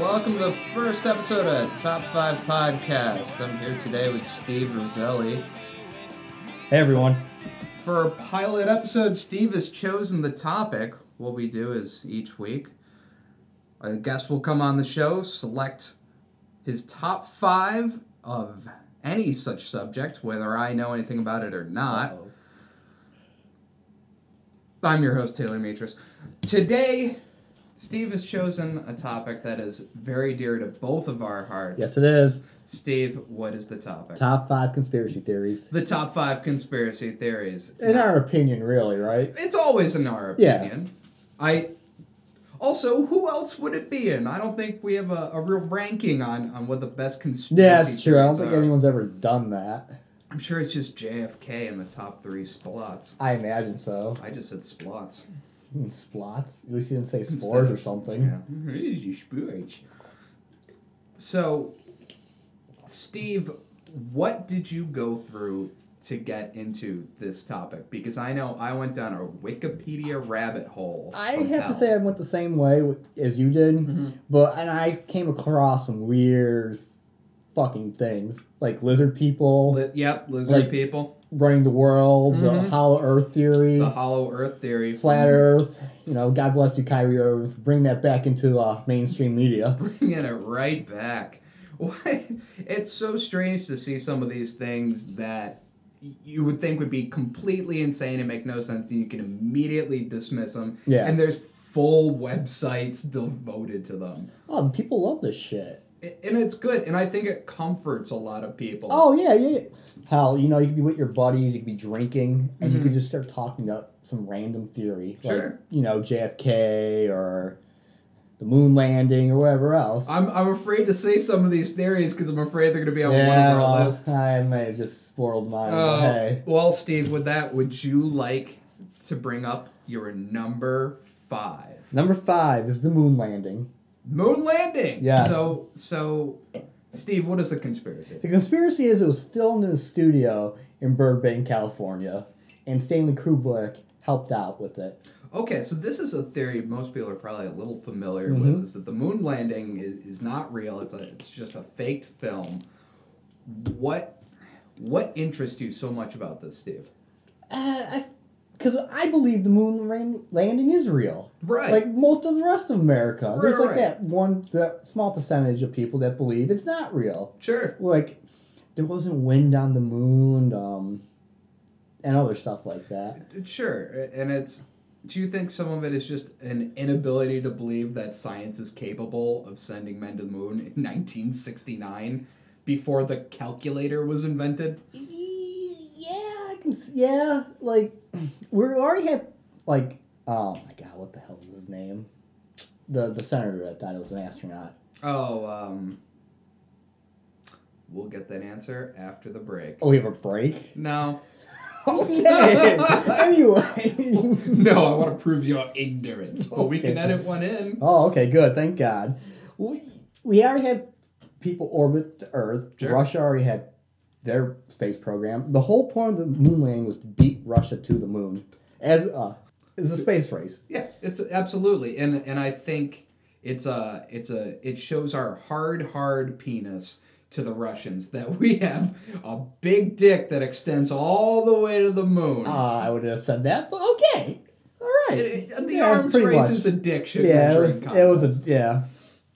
Welcome to the first episode of Top 5 Podcast. I'm here today with Steve Roselli. Hey, everyone. For a pilot episode, Steve has chosen the topic. What we do is each week, a guest will come on the show, select his top 5 of any such subject, whether I know anything about it or not. Uh-oh. I'm your host, Taylor Mitras. Today, Steve has chosen a topic that is very dear to both of our hearts. Yes, it is. Steve, what is the topic? Top 5 conspiracy theories. The top 5 conspiracy theories. In our opinion, really, right? It's always in our opinion. Yeah. Also, who else would it be in? I don't think we have a real ranking on what the best conspiracy theories are. Yeah, that's true. I don't think anyone's ever done that. I'm sure it's just JFK in the top 3 splots. I imagine so. I just said splots. Splots? At least you didn't say spores or something. Yeah. It is your spooch. So, Steve, what did you go through to get into this topic? Because I know I went down a Wikipedia rabbit hole. I have to say I went the same way as you did, but I came across some weird fucking things, like lizard people. Lizard people. Running the world, the Hollow Earth theory. Flat Earth. You know, God bless you, Kyrie Irving. Bring that back into mainstream media. Bringing it right back. What? It's so strange to see some of these things that you would think would be completely insane and make no sense, and you can immediately dismiss them. Yeah. And there's full websites devoted to them. Oh, people love this shit. And it's good, and I think it comforts a lot of people. Oh, yeah. Hell, you know, you could be with your buddies, you could be drinking, and you could just start talking about some random theory. Sure. Like, you know, JFK or the moon landing or whatever else. I'm afraid to say some of these theories because I'm afraid they're going to be on one of our lists. I may have just spoiled mine. Hey. Well, Steve, with that, would you like to bring up your number 5? Number 5 is the moon landing. Moon landing! Yeah. So, Steve, what is the conspiracy? The conspiracy is it was filmed in a studio in Burbank, California, and Stanley Kubrick helped out with it. Okay, so this is a theory most people are probably a little familiar with, is that the moon landing is not real. It's just a faked film. What interests you so much about this, Steve? Because I believe the moon landing is real. Right. Like most of the rest of America. Right, there's that small percentage of people that believe it's not real. Sure. Like, there wasn't wind on the moon, and other stuff like that. Sure. And it's, do you think some of it is just an inability to believe that science is capable of sending men to the moon in 1969 before the calculator was invented? Yeah, like, we already had, like, oh my god, what the hell is his name? The senator that died was an astronaut. Oh, we'll get that answer after the break. Oh, we have a break? No. Okay. Anyway. No, I want to prove your ignorance, but we can edit one in. Oh, okay, good, thank God. We already had people orbit the Earth. Sure. Russia already had their space program. The whole point of the moon landing was to beat Russia to the moon as a space race. Yeah, it's absolutely, and I think it shows our hard penis to the Russians that we have a big dick that extends all the way to the moon. I would have said that, but okay, all right. The arms race is addiction. Yeah, it was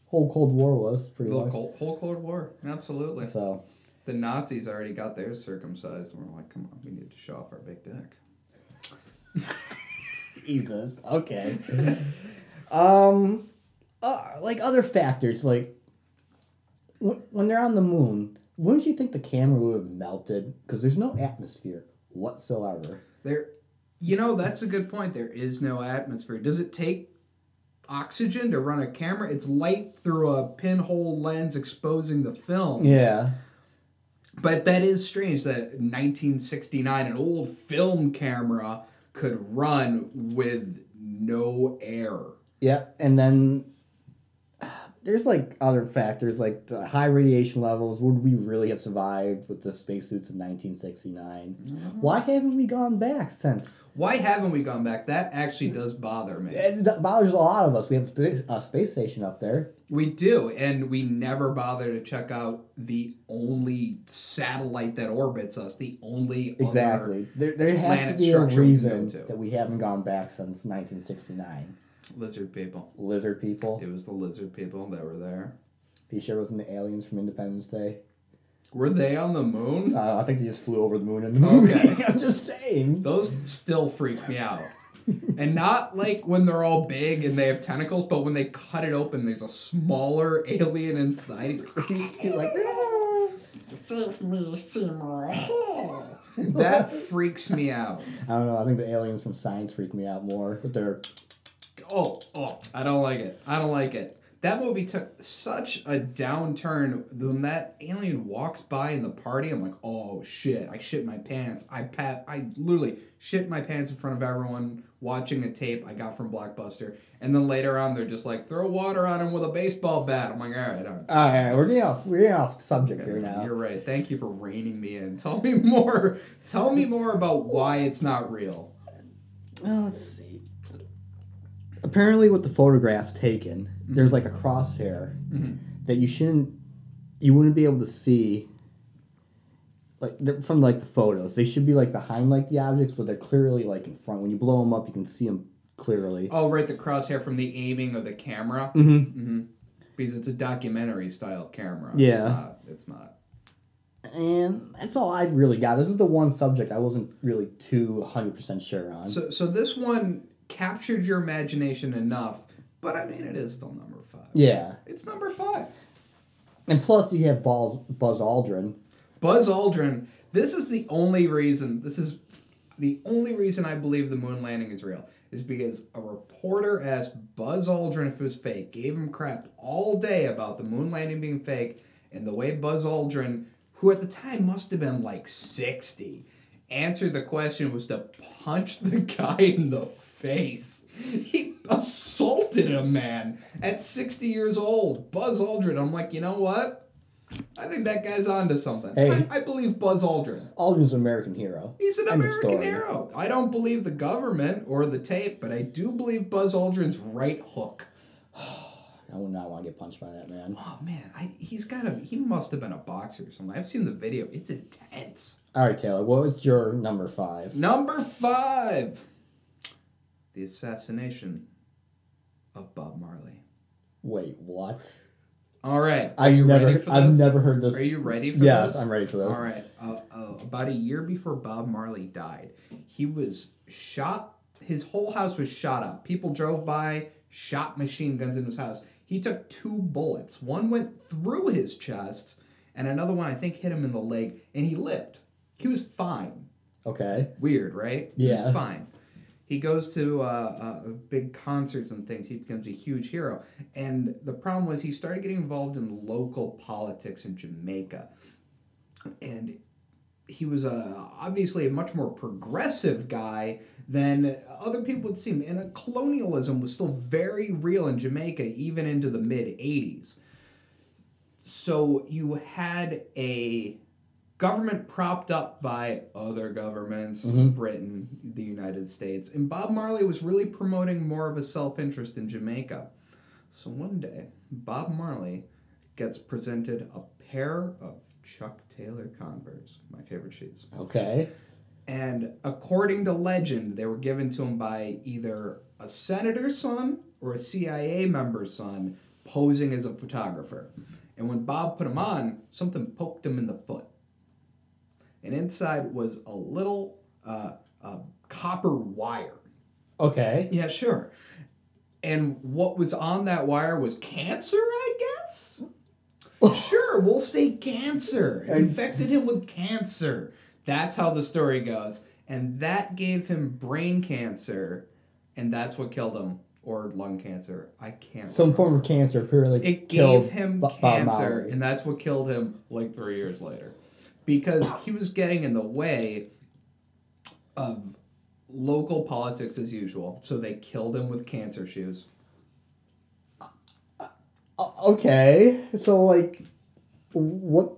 whole Cold War was pretty much. Whole Cold War, absolutely. So. The Nazis already got theirs circumcised, and we're like, come on, we need to show off our big dick. Jesus, okay. Like other factors, like when they're on the moon, wouldn't you think the camera would have melted? Because there's no atmosphere whatsoever. That's a good point. There is no atmosphere. Does it take oxygen to run a camera? It's light through a pinhole lens exposing the film. Yeah. But that is strange that 1969, an old film camera could run with no air. Yeah, and then there's like other factors, like the high radiation levels. Would we really have survived with the spacesuits in 1969? Mm-hmm. Why haven't we gone back since? Why haven't we gone back? That actually does bother me. It bothers a lot of us. We have a space station up there. We do, and we never bother to check out the only satellite that orbits us, the only exactly. There has to be a reason that we haven't gone back since 1969. Lizard people. Lizard people. It was the lizard people that were there. He sure wasn't the aliens from Independence Day. Were they on the moon? I think they just flew over the moon in the movie. Okay. I'm just saying. Those still freak me out. And not like when they're all big and they have tentacles, but when they cut it open, there's a smaller alien inside. He's like, save me, Seymour. That freaks me out. I don't know. I think the aliens from Science freak me out more. But they're... Oh, I don't like it. I don't like it. That movie took such a downturn. When that alien walks by in the party, I'm like, oh, shit. I shit my pants. I literally shit my pants in front of everyone watching a tape I got from Blockbuster. And then later on, they're just like, throw water on him with a baseball bat. I'm like, all right, we're getting off subject here now. You're right. Thank you for reining me in. Tell me more about why it's not real. Oh, let's see. Apparently with the photographs taken, mm-hmm. there's like a crosshair mm-hmm. that you wouldn't be able to see like from like the photos. They should be like behind like the objects, but they're clearly like in front. When you blow them up, you can see them clearly. Oh, right, the crosshair from the aiming of the camera. Mm-hmm. Mm-hmm. Because it's a documentary style camera. Yeah. It's not. And that's all I really got. This is the one subject I wasn't really too 100% sure on. So this one captured your imagination enough, but I mean, it is still number 5. Yeah. It's number 5. And plus, you have Buzz Aldrin. Buzz Aldrin. This is the only reason I believe the moon landing is real, is because a reporter asked Buzz Aldrin if it was fake, gave him crap all day about the moon landing being fake, and the way Buzz Aldrin, who at the time must have been like 60, answered the question was to punch the guy in the face. He assaulted a man at 60 years old. Buzz Aldrin. I'm like, you know what? I think that guy's onto something. Hey, I believe Buzz Aldrin. Aldrin's an American hero. He's an American hero. I don't believe the government or the tape, but I do believe Buzz Aldrin's right hook. I would not want to get punched by that man. Oh man, he must have been a boxer or something. I've seen the video. It's intense. All right, Taylor, what was your number 5? Number 5. The assassination of Bob Marley. Wait, what? All right. I've never heard this. Are you ready for this? Yes, I'm ready for this. All right. About a year before Bob Marley died, he was shot. His whole house was shot up. People drove by, shot machine guns into his house. He took 2 bullets. One went through his chest, and another one, I think, hit him in the leg, and he lived. He was fine. Okay. Weird, right? Yeah. He was fine. He goes to big concerts and things. He becomes a huge hero. And the problem was he started getting involved in local politics in Jamaica. And he was obviously a much more progressive guy than other people would seem. And colonialism was still very real in Jamaica, even into the mid-'80s. So you had a government propped up by other governments, mm-hmm. Britain, the United States. And Bob Marley was really promoting more of a self-interest in Jamaica. So one day, Bob Marley gets presented a pair of Chuck Taylor Converse, my favorite shoes. Okay. And according to legend, they were given to him by either a senator's son or a CIA member's son posing as a photographer. And when Bob put them on, something poked him in the foot. And inside was a little copper wire. Okay. Yeah, sure. And what was on that wire was cancer, I guess? Sure, we'll say cancer. It infected him with cancer. That's how the story goes. And that gave him brain cancer, and that's what killed him. Or lung cancer. I can't remember. Some form of cancer apparently. It gave him cancer, and that's what killed him like 3 years later. Because he was getting in the way of local politics as usual. So they killed him with cancer shoes. Okay, so like, what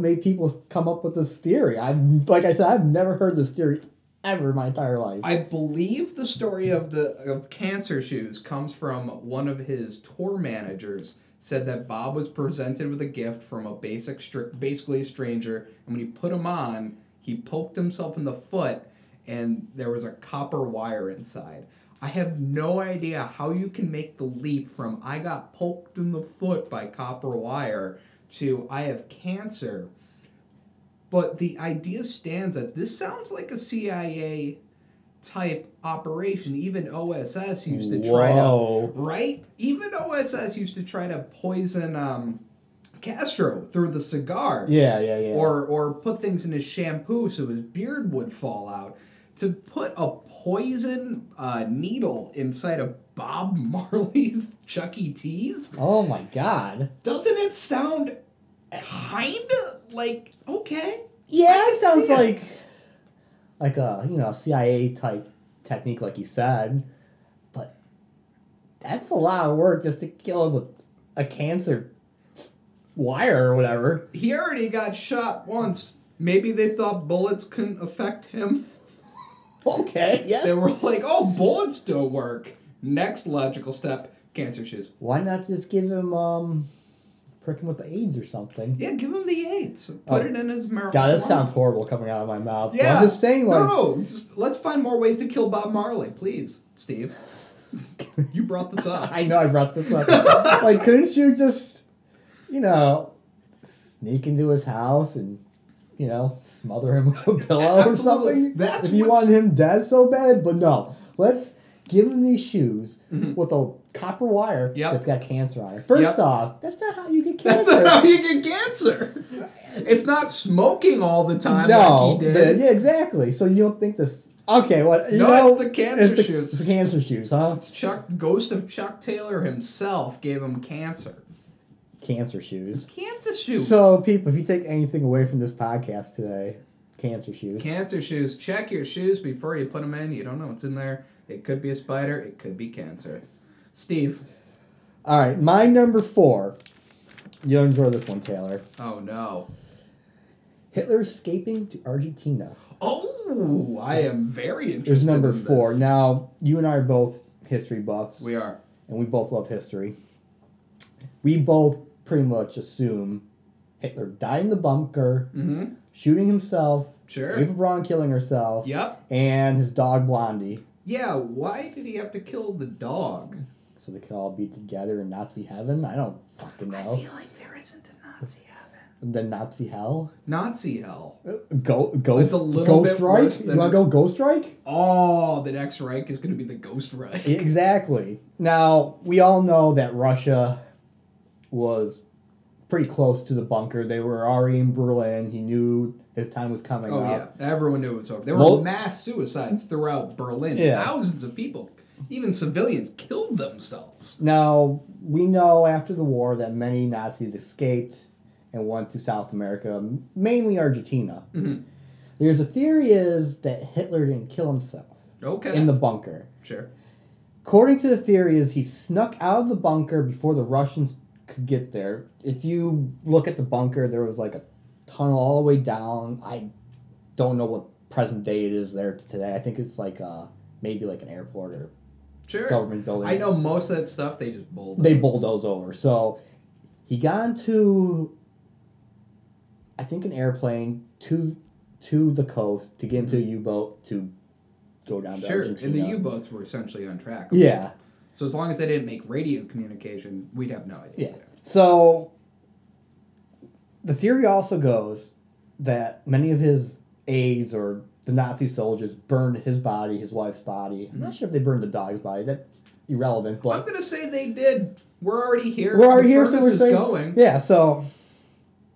made people come up with this theory? I've never heard this theory ever in my entire life. I believe the story of Cancer Shoes comes from one of his tour managers said that Bob was presented with a gift from a basically a stranger, and when he put them on, he poked himself in the foot, and there was a copper wire inside. I have no idea how you can make the leap from I got poked in the foot by copper wire to I have cancer. But the idea stands that this sounds like a CIA type operation. Even OSS used to try to... Right? Even OSS used to try to poison Castro through the cigars. Yeah. Or put things in his shampoo so his beard would fall out. To put a poison needle inside of Bob Marley's Chuck E. Cheese? Oh my God. Doesn't it sound kind of like, okay. Yeah, it sounds like a, CIA type technique like you said. But that's a lot of work just to kill him with a cancer wire or whatever. He already got shot once. Maybe they thought bullets couldn't affect him. Okay, yes. They were like, oh, bullets don't work. Next logical step, cancer shoes. Why not just give him, prick him with the AIDS or something? Yeah, give him the AIDS. Put it in his marijuana. God, this sounds horrible coming out of my mouth. Yeah. But I'm just saying, like... No, let's find more ways to kill Bob Marley, please, Steve. You brought this up. I know I brought this up. Like, couldn't you just, sneak into his house and... smother him with a pillow or something. That's if you want him dead so bad, but no. Let's give him these shoes with a copper wire that's got cancer on it. First off, that's not how you get cancer. That's not how you get cancer. It's not smoking all the time like he did. Yeah, exactly. So you don't think this... Okay, what... it's the cancer shoes. It's the cancer shoes, huh? It's Ghost of Chuck Taylor himself gave him cancer. Cancer shoes. Cancer shoes. So, people, if you take anything away from this podcast today, cancer shoes. Cancer shoes. Check your shoes before you put them in. You don't know what's in there. It could be a spider. It could be cancer. Steve. All right. My number 4. You'll enjoy this one, Taylor. Oh, no. Hitler escaping to Argentina. Oh, I am very interested in this. There's number 4. Now, you and I are both history buffs. We are. And we both love history. We both... pretty much assume Hitler died in the bunker, shooting himself, Eva Braun killing herself, and his dog Blondie. Yeah, why did he have to kill the dog? So they could all be together in Nazi heaven? I don't fucking know. I feel like there isn't a Nazi heaven. The Nazi hell? Nazi hell. Ghost, it's a little Ghost bit Reich? You want to go Ghost Reich? Oh, the next Reich is going to be the Ghost Reich. Exactly. Now, we all know that Russia... was pretty close to the bunker. They were already in Berlin. He knew his time was coming up. Oh, yeah. Everyone knew it was over. There were mass suicides throughout Berlin. Yeah. Thousands of people, even civilians, killed themselves. Now, we know after the war that many Nazis escaped and went to South America, mainly Argentina. Mm-hmm. There's a theory is that Hitler didn't kill himself in the bunker. Sure. According to the theory is he snuck out of the bunker before the Russians could get there. If you look at the bunker, there was like a tunnel all the way down. I don't know what present day it is there today. I think it's like maybe like an airport or government building. I know most of that stuff they just bulldoze. They bulldoze over. So he got into, I think, an airplane to the coast to get into a U-boat to go down to Argentina. And the U-boats were essentially untrackable. Yeah. So as long as they didn't make radio communication, we'd have no idea. Yeah. So the theory also goes that many of his aides or the Nazi soldiers burned his body, his wife's body. I'm not sure if they burned the dog's body. That's irrelevant. But I'm going to say they did. We're already here. We're already here, so we're saying, going. Yeah, so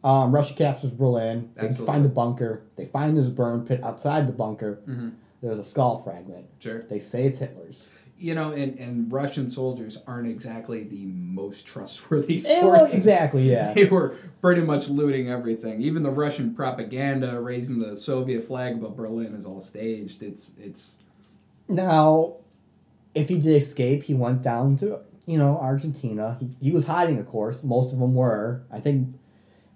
Russia captures Berlin. They find the bunker. They find this burn pit outside the bunker. Mm-hmm. There's a skull fragment. Sure. They say it's Hitler's. And Russian soldiers aren't exactly the most trustworthy sources. Exactly, yeah. They were pretty much looting everything. Even the Russian propaganda raising the Soviet flag above Berlin is all staged. Now, if he did escape, he went down to you know, Argentina. He was hiding, of course. Most of them were, I think.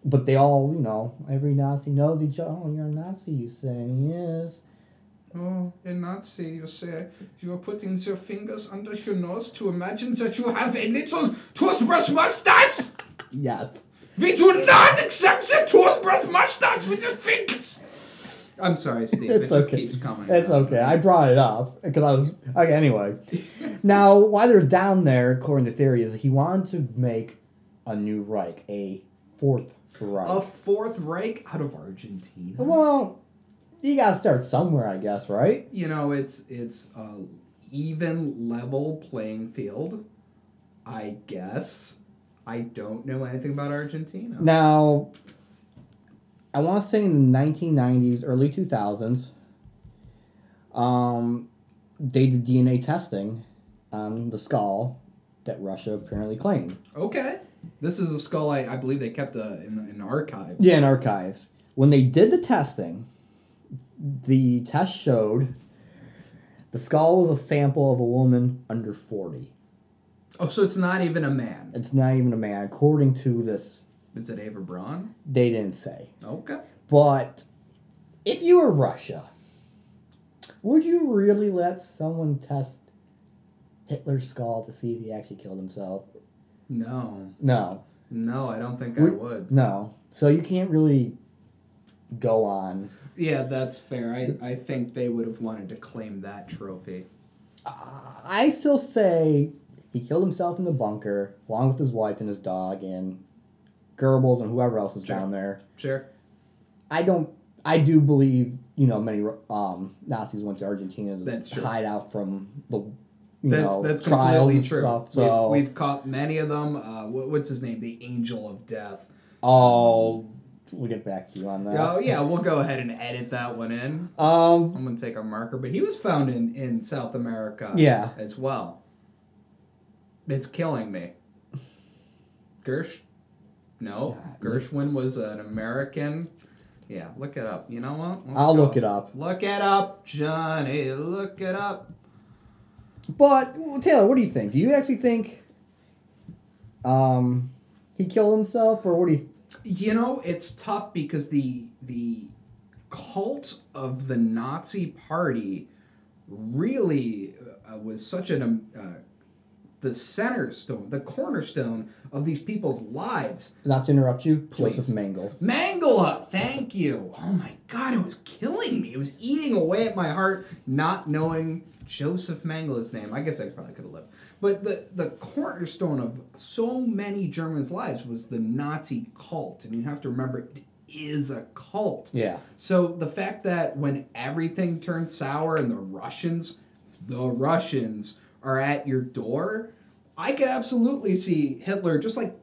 But they all, you know, every Nazi knows each other. Oh, you're a Nazi, you say. Yes. Oh, a Nazi, you say. You are putting your fingers under your nose to imagine that you have a little toothbrush mustache? Yes. We do not accept the toothbrush mustache with your fingers! I'm sorry, Steve. It just keeps coming. It's out. Okay. I brought it up because I was... Okay, anyway. Now, why they're down there, according to theory, is that he wanted to make a new Reich, a fourth Reich. A fourth Reich out of Argentina? Well, you got to start somewhere, I guess, right? You know, it's an even level playing field, I guess. I don't know anything about Argentina. Now... I want to say in the 1990s, early 2000s, they did DNA testing on the skull that Russia apparently claimed. Okay. This is a skull I believe they kept in archives. Yeah, in archives. When they did the testing, the test showed the skull was a sample of a woman under 40. Oh, so it's not even a man. It's not even a man, according to this... Is it Eva Braun? They didn't say. Okay. But if you were Russia, would you really let someone test Hitler's skull to see if he actually killed himself? No. No. No, I don't think I would. No. So you can't really go on. Yeah, that's fair. I think they would have wanted to claim that trophy. I still say he killed himself in the bunker, along with his wife and his dog, and... Goebbels and whoever else is down there. Sure. I do believe, you know, many Nazis went to Argentina to hide out from the, that's trials completely and true. Stuff. So. We've caught many of them. What's his name? The Angel of Death. Oh, we'll get back to you on that. Oh, yeah, we'll go ahead and edit that one in. I'm going to take a marker. But he was found in South America as well. It's killing me. Gersh? No, Gershwin was an American. Yeah, look it up. You know what? I'll look it up. Look it up, Johnny. Look it up. But, Taylor, what do you think? Do you actually think he killed himself, or what do you... You know, it's tough because the cult of the Nazi Party really was such an... the cornerstone of these people's lives. Not to interrupt you, please. Joseph Mengele. Mengele, thank you. Oh my God, it was killing me. It was eating away at my heart not knowing Joseph Mengele's name. I guess I probably could have lived. But the cornerstone of so many Germans' lives was the Nazi cult. And you have to remember, it is a cult. Yeah. So the fact that when everything turned sour and the Russians... are at your door, I could absolutely see Hitler, just like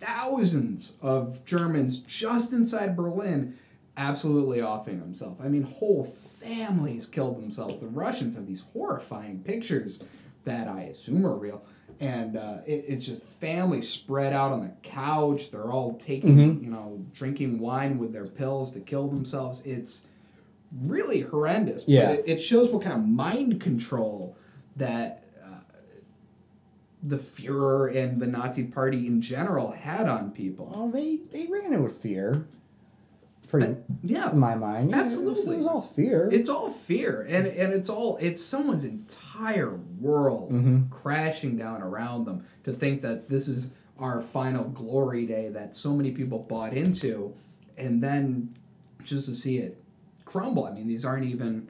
thousands of Germans just inside Berlin, absolutely offing himself. I mean, whole families killed themselves. The Russians have these horrifying pictures that I assume are real. And it's just families spread out on the couch. They're all taking, drinking wine with their pills to kill themselves. It's really horrendous. Yeah. But it shows what kind of mind control that... the Fuhrer and the Nazi Party in general had on people. Well, they ran it with fear. In my mind. Absolutely. It was all fear. It's all fear. And it's someone's entire world crashing down around them to think that this is our final glory day that so many people bought into, and then just to see it crumble. I mean, these aren't even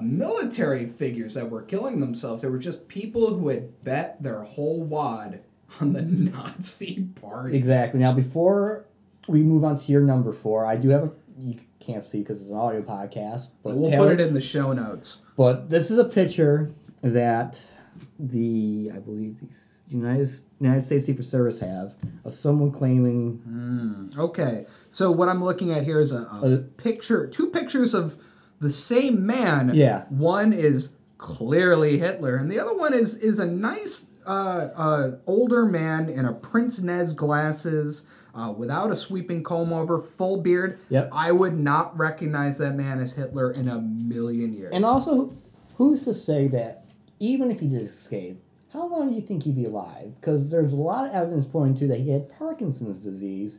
military figures that were killing themselves. They were just people who had bet their whole wad on the Nazi Party. Exactly. Now, before we move on to your number 4, I do have you can't see because it's an audio podcast, but we'll put it in the show notes. But this is a picture that I believe the United States Secret Service have of someone claiming. Okay. So what I'm looking at here is a picture, two pictures of the same man. Yeah. One is clearly Hitler, and the other one is a nice older man in a Prince Nez glasses, without a sweeping comb over, full beard. Yep. I would not recognize that man as Hitler in a million years. And also, who's to say that even if he did escape, how long do you think he'd be alive? Because there's a lot of evidence pointing to that he had Parkinson's disease.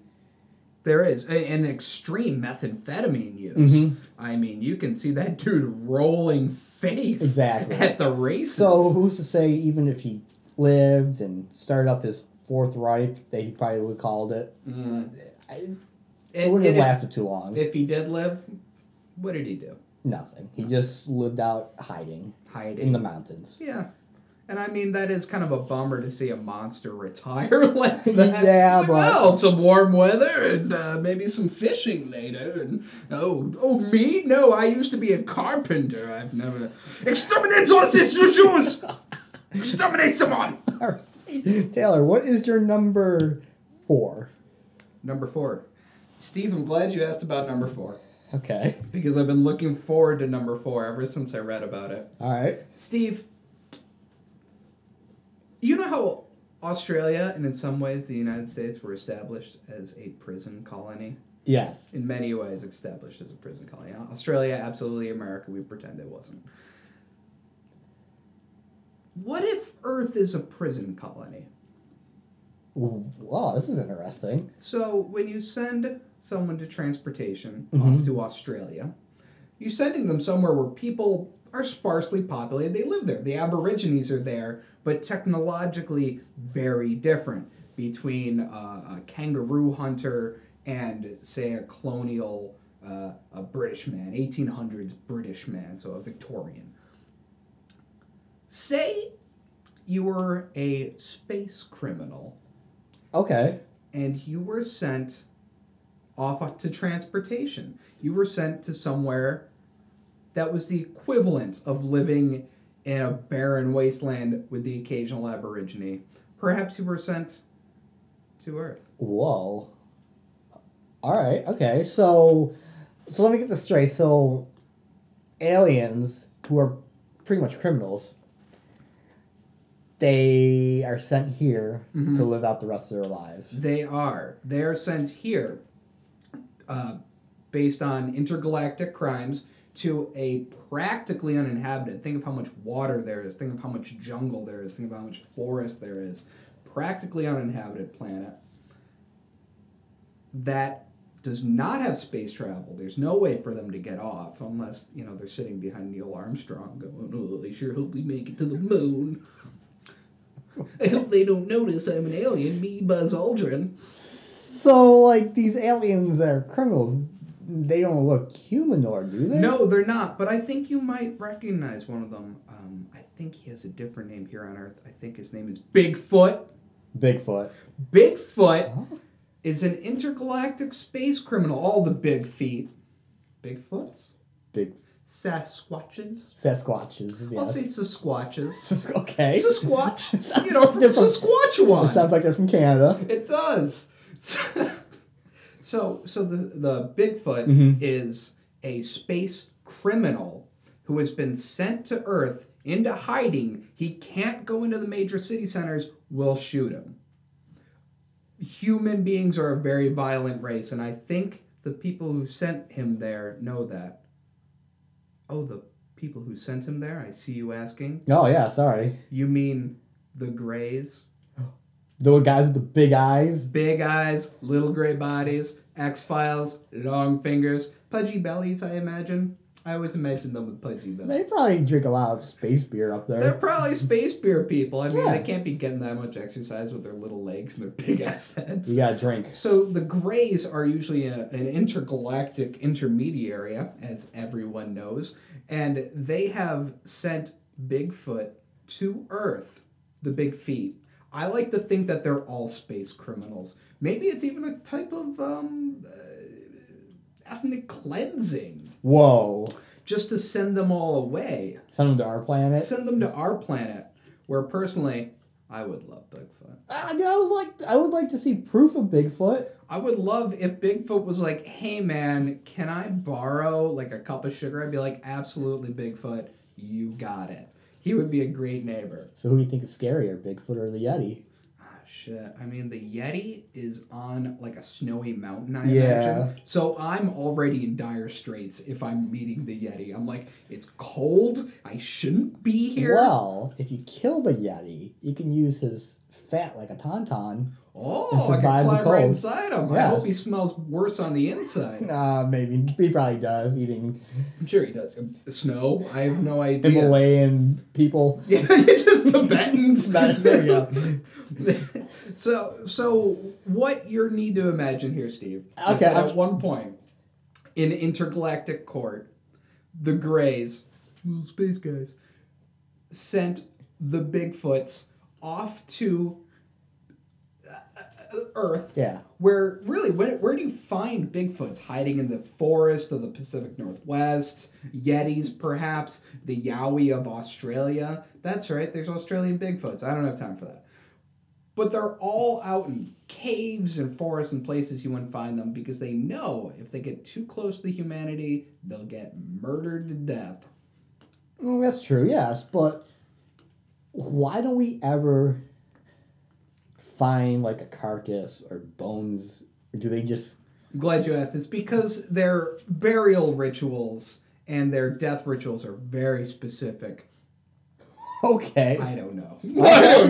There is an extreme methamphetamine use. Mm-hmm. I mean, you can see that dude rolling face at the races. So who's to say even if he lived and started up his Fourth Reich, that he probably would have called it, it wouldn't have lasted too long. If he did live, what did he do? Nothing. He just lived out hiding in the mountains. Yeah. And I mean, that is kind of a bummer to see a monster retire like that. Yeah, like, but... Well, some warm weather and maybe some fishing later. And me? No, I used to be a carpenter. I've never... Exterminate all these Jews! Exterminate someone! All right. Taylor, what is your number four? Number four. Steve, I'm glad you asked about number four. Okay. Because I've been looking forward to number four ever since I read about it. All right. Steve... You know how Australia and in some ways the United States were established as a prison colony? Yes. In many ways established as a prison colony. Australia, absolutely. America, we pretend it wasn't. What if Earth is a prison colony? Wow, this is interesting. So when you send someone to transportation off to Australia, you're sending them somewhere where people are sparsely populated. They live there. The Aborigines are there, but technologically very different between a kangaroo hunter and, say, a colonial a British man, 1800s British man, so a Victorian. Say you were a space criminal. Okay. And you were sent off to transportation. You were sent to somewhere that was the equivalent of living in a barren wasteland with the occasional aborigine. Perhaps you were sent to Earth. Whoa. All right, okay. So let me get this straight. So aliens, who are pretty much criminals, they are sent here to live out the rest of their lives. They are. They are sent here based on intergalactic crimes to a practically uninhabited. Think of how much water there is. Think of how much jungle there is. Think of how much forest there is. Practically uninhabited planet that does not have space travel. There's no way for them to get off unless, they're sitting behind Neil Armstrong going, oh, I sure hope we make it to the moon. I hope they don't notice I'm an alien, me, Buzz Aldrin. So, these aliens that are criminals, they don't look humanoid, do they? No, they're not. But I think you might recognize one of them. I think he has a different name here on Earth. I think his name is Bigfoot. Bigfoot is an intergalactic space criminal. All the big feet. Bigfoots? Big. Sasquatches, yes. I'll say Sasquatches. Okay. Sasquatch. From Sasquatch. It sounds like they're from Canada. It does. So the Bigfoot is a space criminal who has been sent to Earth into hiding. He can't go into the major city centers. We'll shoot him. Human beings are a very violent race, and I think the people who sent him there know that. Oh, the people who sent him there? I see you asking. Oh, yeah, sorry. You mean the Greys? The guys with the big eyes. Big eyes, little gray bodies, X-Files, long fingers, pudgy bellies, I imagine. I always imagine them with pudgy bellies. They probably drink a lot of space beer up there. They're probably space beer people. I mean, They can't be getting that much exercise with their little legs and their big-ass heads. You gotta drink. So the Greys are usually an intergalactic intermediary, as everyone knows, and they have sent Bigfoot to Earth, the big feet. I like to think that they're all space criminals. Maybe it's even a type of ethnic cleansing. Whoa. Just to send them all away. Send them to our planet? Send them to our planet, where personally, I would love Bigfoot. I would like to see proof of Bigfoot. I would love if Bigfoot was like, hey man, can I borrow a cup of sugar? I'd be like, absolutely Bigfoot, you got it. He would be a great neighbor. So who do you think is scarier, Bigfoot or the Yeti? shit. I mean, the Yeti is on, like, a snowy mountain, I imagine. So I'm already in dire straits if I'm meeting the Yeti. I'm like, it's cold. I shouldn't be here. Well, if you kill the Yeti, you can use his fat like a tauntaun. Oh, I can climb right inside him. Yes. I hope he smells worse on the inside. Maybe. He probably does, eating... I'm sure he does. Snow? I have no idea. Himalayan people. Yeah, just Tibetans. There you go. So what you need to imagine here, Steve, is that at one point, in intergalactic court, the Greys, little space guys, sent the Bigfoots off to... Earth, yeah. Where really, where do you find Bigfoots hiding in the forest of the Pacific Northwest? Yetis, perhaps the Yowie of Australia. That's right. There's Australian Bigfoots. I don't have time for that. But they're all out in caves and forests and places you wouldn't find them because they know if they get too close to humanity, they'll get murdered to death. Well, that's true. Yes, but why don't we ever find like a carcass or bones, or do they just... I'm glad you asked. It's because their burial rituals and their death rituals are very specific. Okay. I don't know. I'm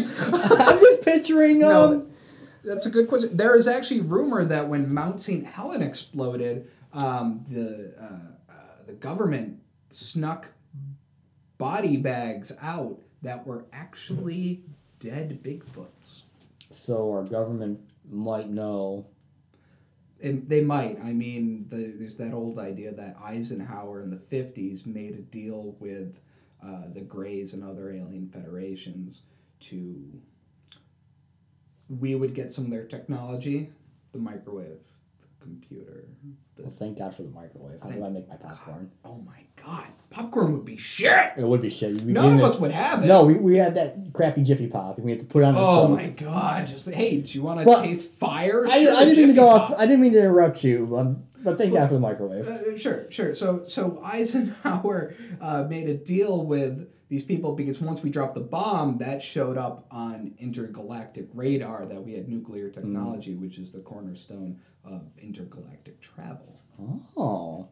just picturing... No, that's a good question. There is actually rumor that when Mount St. Helen exploded, the government snuck body bags out that were actually... dead Bigfoots. So our government might know. And they might. I mean, there's that old idea that Eisenhower in the 50s made a deal with the Greys and other alien federations to... We would get some of their technology, the microwave, the computer. Well, thank God for the microwave. How do I make my popcorn? God. Oh, my God. Popcorn would be shit. It would be shit. None of us would have it. No, we had that crappy Jiffy Pop, and we had to put it on our stove. Oh, my God. Just, hey, do you want to taste fire? I didn't mean to interrupt you, but thank God for the microwave. Sure. So Eisenhower made a deal with these people because once we dropped the bomb, that showed up on intergalactic radar that we had nuclear technology, which is the cornerstone of intergalactic travel. Oh,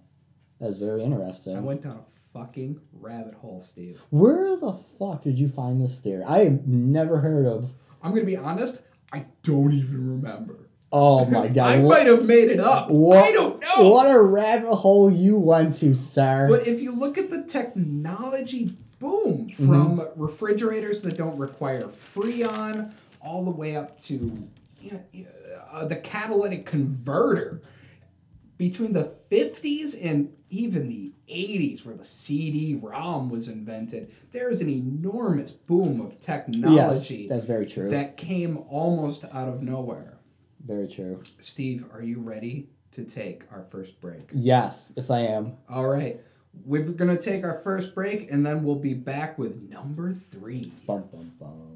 that's very interesting. I went down a fucking rabbit hole, Steve. Where the fuck did you find this theory? I have never heard of... I'm going to be honest, I don't even remember. Oh my God. I might have made it up. I don't know. What a rabbit hole you went to, sir. But if you look at the technology boom from refrigerators that don't require Freon all the way up to... the catalytic converter between the 50s and even the 80s where the CD-ROM was invented, there's an enormous boom of technology. Yes, that's very true. That came almost out of nowhere. Very true. Steve, are you ready to take our first break? Yes, I am. All right. We're going to take our first break, and then we'll be back with number 3. Bum, bum, bum.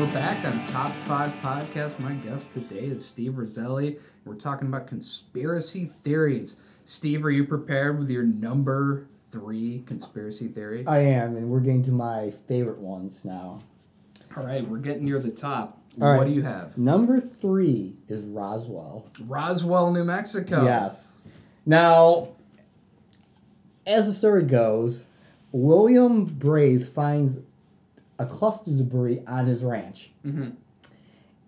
We're back on Top 5 Podcast. My guest today is Steve Roselli. We're talking about conspiracy theories. Steve, are you prepared with your number 3 conspiracy theory? I am, and we're getting to my favorite ones now. All right, we're getting near the top. All right. What do you have? Number 3 is Roswell. Roswell, New Mexico. Yes. Now, as the story goes, William Braze finds a cluster of debris on his ranch. Mm-hmm.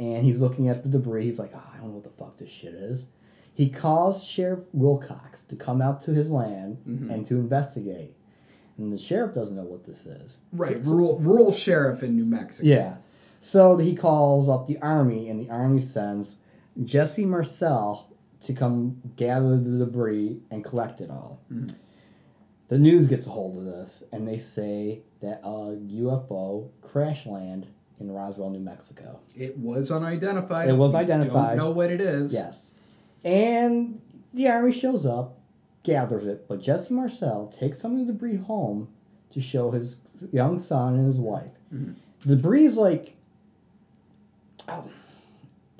And he's looking at the debris. He's like, I don't know what the fuck this shit is. He calls Sheriff Wilcox to come out to his land and to investigate. And the sheriff doesn't know what this is. Right. Rural sheriff in New Mexico. Yeah. So he calls up the Army, and the Army sends Jesse Marcel to come gather the debris and collect it all. Mm-hmm. The news gets a hold of this, and they say that a UFO crash landed in Roswell, New Mexico. It was unidentified. It was identified. Don't know what it is. Yes. And the Army shows up, gathers it, but Jesse Marcel takes some of the debris home to show his young son and his wife. Mm-hmm. The debris is like...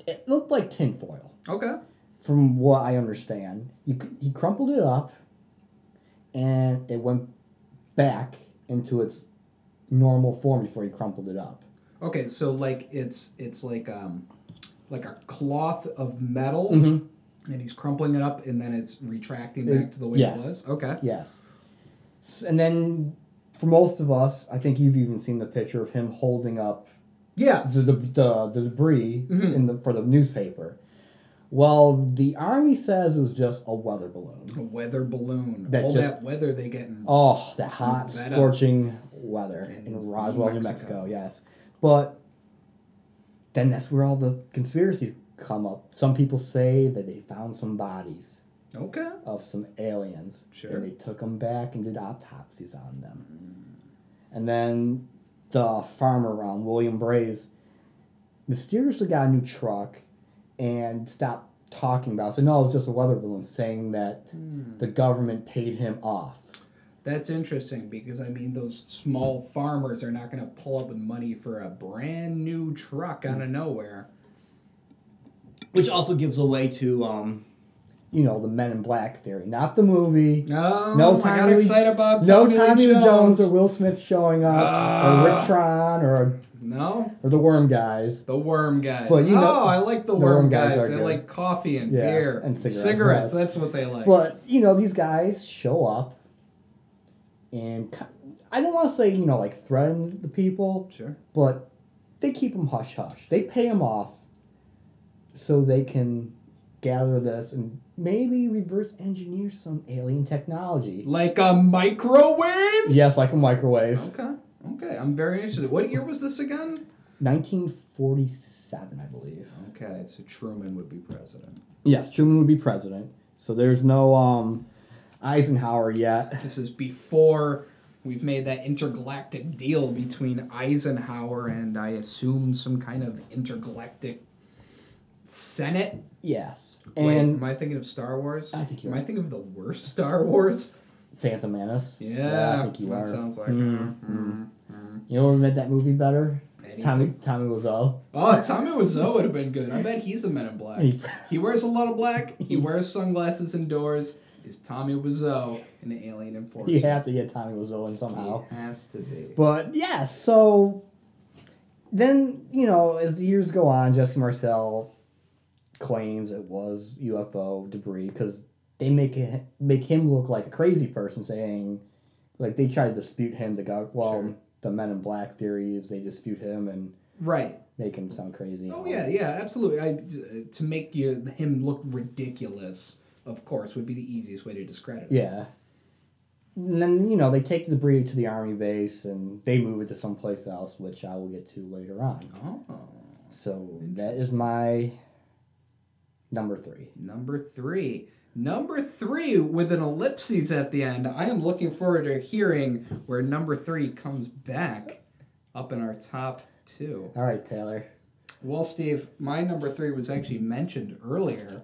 it looked like tinfoil. Okay. from what I understand. He crumpled it up, and it went back into its normal form before he crumpled it up. Okay, so like it's like a cloth of metal, mm-hmm. and he's crumpling it up, and then it's retracting back to the way it was. Okay. Yes. And then for most of us, I think you've even seen the picture of him holding up. Yes. The debris mm-hmm. for the newspaper. Well, the Army says it was just a weather balloon. A weather balloon. That weather they get in. Oh, the hot, scorching weather in Roswell, New Mexico. Yes. But then that's where all the conspiracies come up. Some people say that they found some bodies. Okay. Of some aliens. Sure. And they took them back and did autopsies on them. Mm. And then the farmer around, William Braze, mysteriously got a new truck and stopped talking about it. So, no, it was just a weather balloon, saying that the government paid him off. That's interesting because, I mean, those small farmers are not going to pull up with money for a brand new truck out of nowhere. Which also gives away to, you know, the Men in Black theory. Not the movie. Oh, no, I got excited about Tommy Lee Jones or Will Smith showing up or Rick Tron or... No? Or the Worm Guys. The Worm Guys. But you know, I like the worm Guys. They like coffee and beer. And cigarettes. That's what they like. But, you know, these guys show up. And I don't want to say, you know, like threaten the people. Sure. But they keep them hush-hush. They pay them off so they can gather this and maybe reverse engineer some alien technology. Like a microwave? Yes, like a microwave. Okay. I'm very interested. What year was this again? 1947, I believe. Okay, so Truman would be president. Yes, Truman would be president. So there's no... Eisenhower yet. This is before we've made that intergalactic deal between Eisenhower and, I assume, some kind of intergalactic Senate? Yes. Wait, am I thinking of Star Wars? I think you are. Am I thinking of the worst Star Wars? Phantom Menace? Yeah. I think you are. That sounds like You know what made that movie better? Tommy Wiseau. Oh, Tommy Wiseau would have been good. I bet he's a Men in Black. He wears a lot of black. He wears sunglasses indoors. Is Tommy Wiseau an alien enforcer? You have to get Tommy Wiseau in somehow. He has to be. But, yeah, so then, you know, as the years go on, Jesse Marcel claims it was UFO debris because they make him look like a crazy person saying, like, they try to dispute him. The Men in Black theory is they dispute him and... Right. Make him sound crazy. Oh, yeah, absolutely. To make him look ridiculous... Of course, would be the easiest way to discredit it. Yeah. And then, you know, they take the debris to the Army base and they move it to someplace else, which I will get to later on. Oh. So that is my number 3. Number three with an ellipsis at the end. I am looking forward to hearing where number 3 comes back up in our top 2. All right, Taylor. Well, Steve, my number 3 was actually mentioned earlier.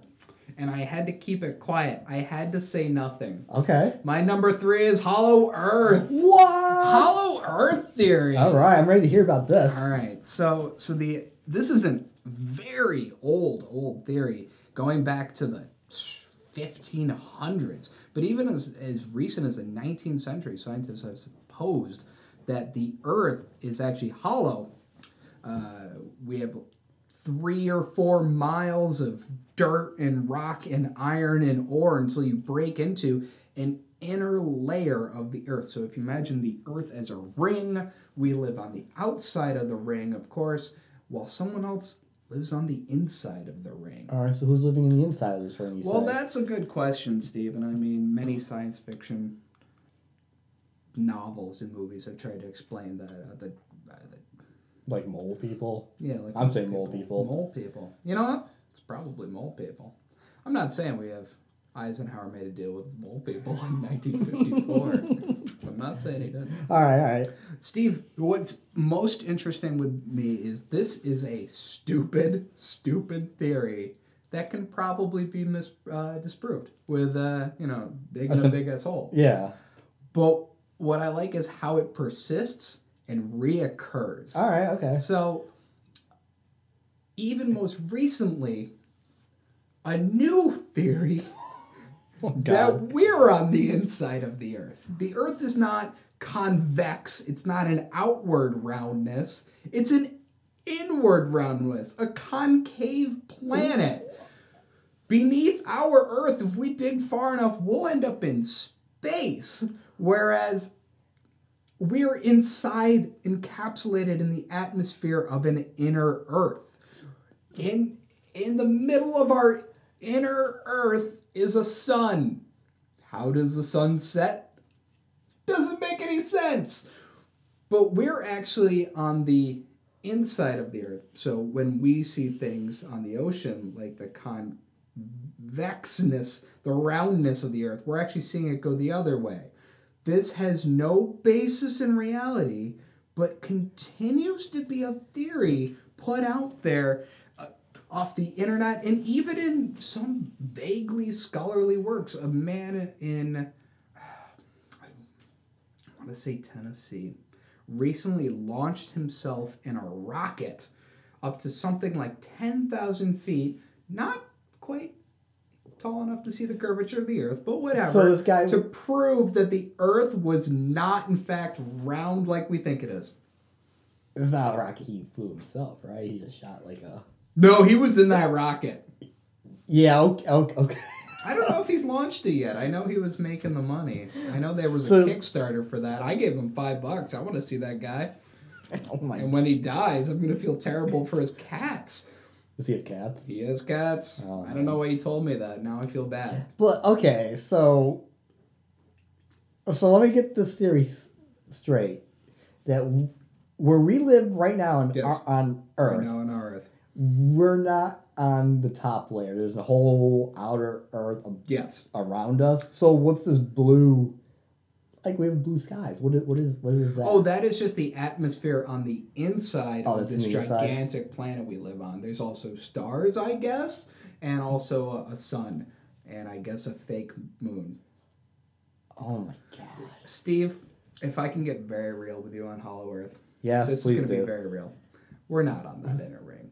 And I had to keep it quiet. I had to say nothing. Okay. My number 3 is Hollow Earth. What? Hollow Earth theory. All right, I'm ready to hear about this. All right, so this is a very old theory going back to the 1500s. But even as recent as the 19th century, scientists have supposed that the Earth is actually hollow. We have 3 or 4 miles of dirt and rock and iron and ore until you break into an inner layer of the Earth. So if you imagine the Earth as a ring, we live on the outside of the ring, of course, while someone else lives on the inside of the ring. All right, so who's living in the inside of this ring? Well, that's a good question, Steve. And I mean, many science fiction novels and movies have tried to explain that like mole people? Yeah, like I'm saying mole people. Mole people. You know what? It's probably mole people. I'm not saying we have Eisenhower made a deal with mole people in 1954. I'm not saying he didn't. All right. Steve, what's most interesting with me is this is a stupid theory that can probably be disproved with, you know, big-ass hole. Yeah. But what I like is how it persists and reoccurs. All right, okay. So... Even most recently, a new theory that we're on the inside of the Earth. The Earth is not convex. It's not an outward roundness. It's an inward roundness, a concave planet. Beneath our Earth, if we dig far enough, we'll end up in space, whereas we're inside, encapsulated in the atmosphere of an inner Earth. In the middle of our inner Earth is a sun. How does the sun set? Doesn't make any sense. But we're actually on the inside of the Earth. So when we see things on the ocean, like the convexness, the roundness of the Earth, we're actually seeing it go the other way. This has no basis in reality, but continues to be a theory put out there off the internet, and even in some vaguely scholarly works. A man in, I want to say Tennessee, recently launched himself in a rocket up to something like 10,000 feet, not quite tall enough to see the curvature of the Earth, but whatever, so this guy to prove that the Earth was not, in fact, round like we think it is. It's not a rocket he flew himself, right? He just shot like a... No, he was in that rocket. Yeah, okay. I don't know if he's launched it yet. I know he was making the money. I know there was a Kickstarter for that. I gave him $5. I want to see that guy. Oh my! And when he dies, I'm going to feel terrible for his cats. Does he have cats? He has cats. Oh, I don't know why he told me that. Now I feel bad. But, okay, so let me get this theory straight. That where we live right now on Earth. Right now on our Earth. We're not on the top layer. There's a whole outer Earth around us. So what's this blue? Like, we have blue skies. What is that? Oh, that is just the atmosphere on the inside of this gigantic planet we live on. There's also stars, I guess, and also a sun, and I guess a fake moon. Oh, my God. Steve, if I can get very real with you on Hollow Earth. Yes, please do. This is going to be very real. We're not on that inner ring.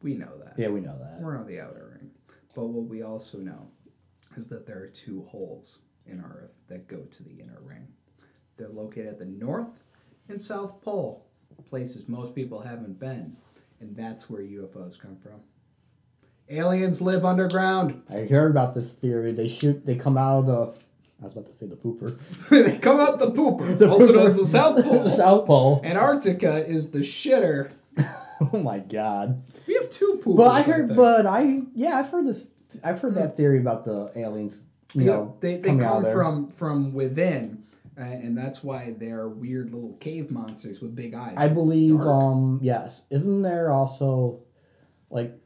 We know that. Yeah, we know that. We're on the outer ring. But what we also know is that there are two holes in our Earth that go to the inner ring. They're located at the North and South Pole, places most people haven't been. And that's where UFOs come from. Aliens live underground. I heard about this theory. They come out of the... I was about to say the pooper. They come out the pooper. Also known as the South Pole. The South Pole. Antarctica is the shitter. Oh my God. We have two poopers. I've heard that theory about the aliens. They come from within, and that's why they're weird little cave monsters with big eyes. I believe, yes. Isn't there also, like,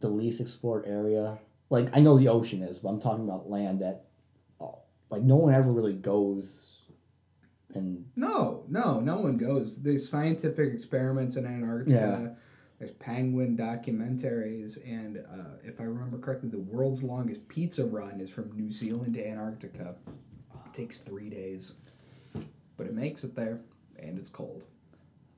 the least explored area? Like, I know the ocean is, but I'm talking about land that, like, no one ever really goes. And no one goes. There's scientific experiments in Antarctica. Yeah. There's penguin documentaries, and if I remember correctly, the world's longest pizza run is from New Zealand to Antarctica. It takes 3 days, but it makes it there, and it's cold.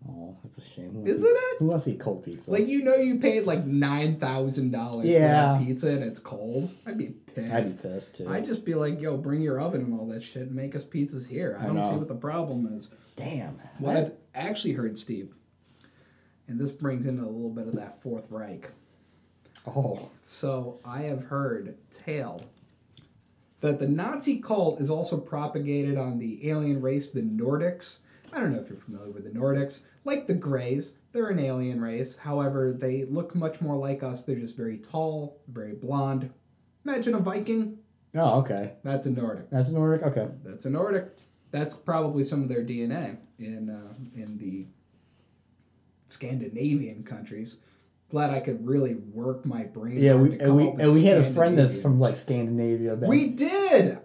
Oh, that's a shame. Isn't it? Who wants to eat cold pizza? Like, you paid like $9,000 for that pizza, and it's cold. I'd be pissed. I'd be pissed, too. I'd just be like, yo, bring your oven and all that shit and make us pizzas here. I don't see what the problem is. Damn. Well, I've actually heard, Steve, and this brings into a little bit of that Fourth Reich. Oh. So I have heard tale that the Nazi cult is also propagated on the alien race, the Nordics. I don't know if you're familiar with the Nordics. Like the Greys, they're an alien race. However, they look much more like us. They're just very tall, very blonde. Imagine a Viking. Oh, okay. That's a Nordic. That's a Nordic? Okay. That's a Nordic. That's probably some of their DNA in the Scandinavian countries. Glad I could really work my brain. Yeah, we had a friend that's from, like, Scandinavia. We did!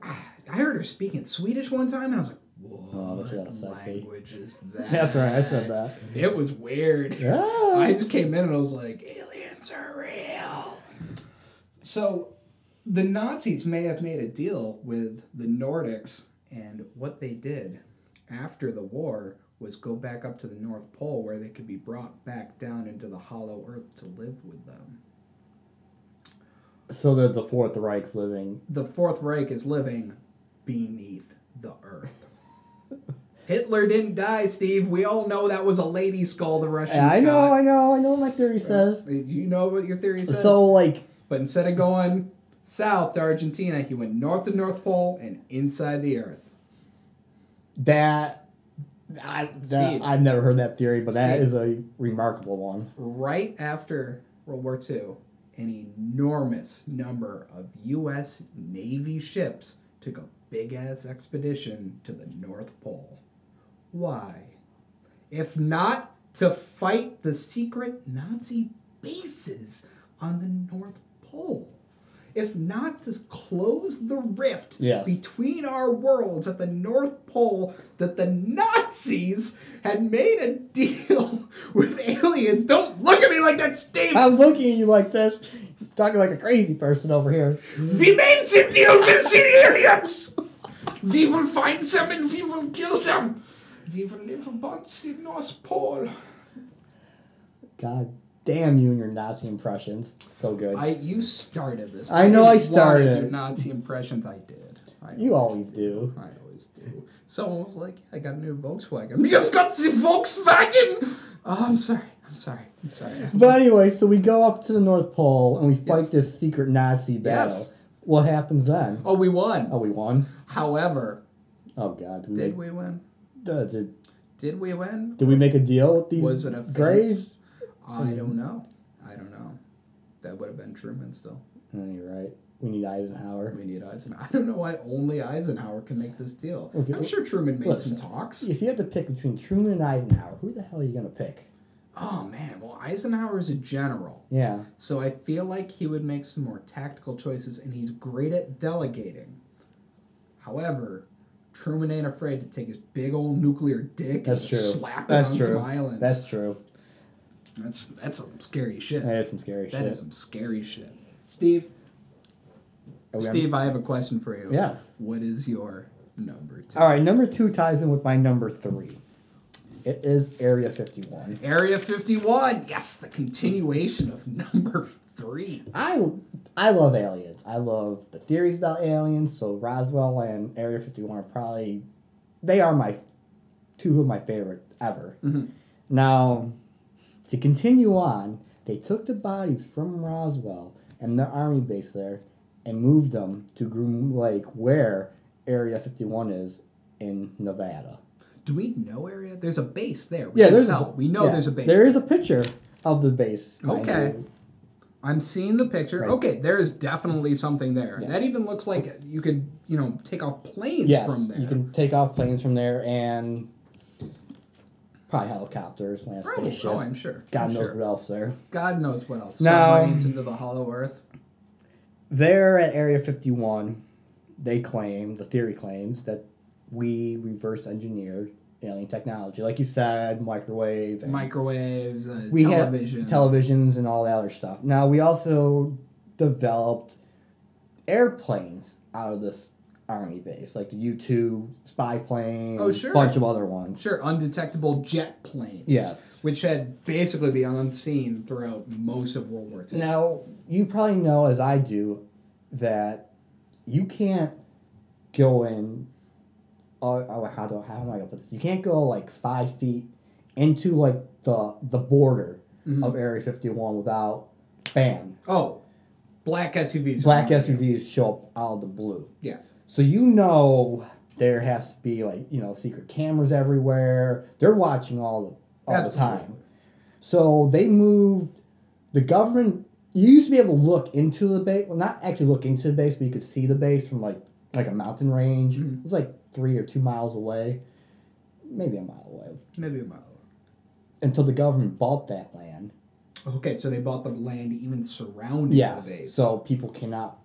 I heard her speaking Swedish one time, and I was like, what language is that? That's right, I said that. It was weird. Yeah. I just came in and I was like, aliens are real. So the Nazis may have made a deal with the Nordics, and what they did after the war was go back up to the North Pole where they could be brought back down into the Hollow Earth to live with them. So that the Fourth Reich's living. The Fourth Reich is living beneath the earth. Hitler didn't die, Steve. We all know that was a lady skull the Russians got. I know what my theory says. You know what your theory says? So, like... But instead of going south to Argentina, he went north to North Pole and inside the earth. I've never heard that theory, but that is a remarkable one. Right after World War II, an enormous number of U.S. Navy ships took a big-ass expedition to the North Pole. Why? If not to fight the secret Nazi bases on the North Pole. If not to close the rift between our worlds at the North Pole that the Nazis had made a deal with aliens. Don't look at me like that, Steve! I'm looking at you like this. You're talking like a crazy person over here. We made some deals with the aliens! We will find some and we will kill some. We will live about the North Pole. God. Damn you and your Nazi impressions. So good. You started this. I know I started. Your Nazi impressions, I did. You always do. I always do. Someone was like, I got a new Volkswagen. You got the Volkswagen? Oh, I'm sorry. But anyway, so we go up to the North Pole and we fight this secret Nazi battle. Yes. What happens then? Oh, we won. However. Oh, God. Did we win? Did we win? Did we make a deal with these Greys? I don't know. That would have been Truman still. No, you're right. We need Eisenhower. I don't know why only Eisenhower can make this deal. Okay. I'm sure Truman made some talks. If you had to pick between Truman and Eisenhower, who the hell are you going to pick? Oh, man. Well, Eisenhower is a general. Yeah. So I feel like he would make some more tactical choices, and he's great at delegating. However, Truman ain't afraid to take his big old nuclear dick and slap it on some islands. That's true. That's some scary shit. That is some scary shit. Steve, I have a question for you. Yes. What is your number 2? All right, number 2 ties in with my number 3. It is Area 51. Area 51. Yes, the continuation of number 3. I love aliens. I love the theories about aliens. So Roswell and Area 51 are probably two of my favorite ever. Mm-hmm. Now. To continue on, they took the bodies from Roswell and their army base there and moved them to Groom Lake, where Area 51 is in Nevada. Do we know area? There's a base there. There's a base. There is a picture of the base. Okay. I'm seeing the picture. Right. Okay, there is definitely something there. Yes. That even looks like you could, take off planes from there. You can take off planes from there and... Probably helicopters. Spaceship. Oh, I'm sure. God knows what else. Now, submarines into the Hollow Earth. There at Area 51, the theory claims, that we reverse engineered alien technology. Like you said, microwaves, televisions and all that other stuff. Now, we also developed airplanes out of this army base, like the U-2 spy plane, a bunch of other ones. Sure, undetectable jet planes. Yes. Which had basically been unseen throughout most of World War II. Now, you probably know, as I do, that you can't go in... how am I going to put this? You can't go, 5 feet into, the border of Area 51 without... Bam. Oh, black SUVs show up out of the blue. Yeah. So there has to be secret cameras everywhere. They're watching all the time. So they moved the government. You used to be able to look into the base. Well, not actually look into the base, but you could see the base from like a mountain range. Mm-hmm. It was 3 or 2 miles away, maybe a mile away. Until the government bought that land. Okay, so they bought the land even surrounding the base. So people cannot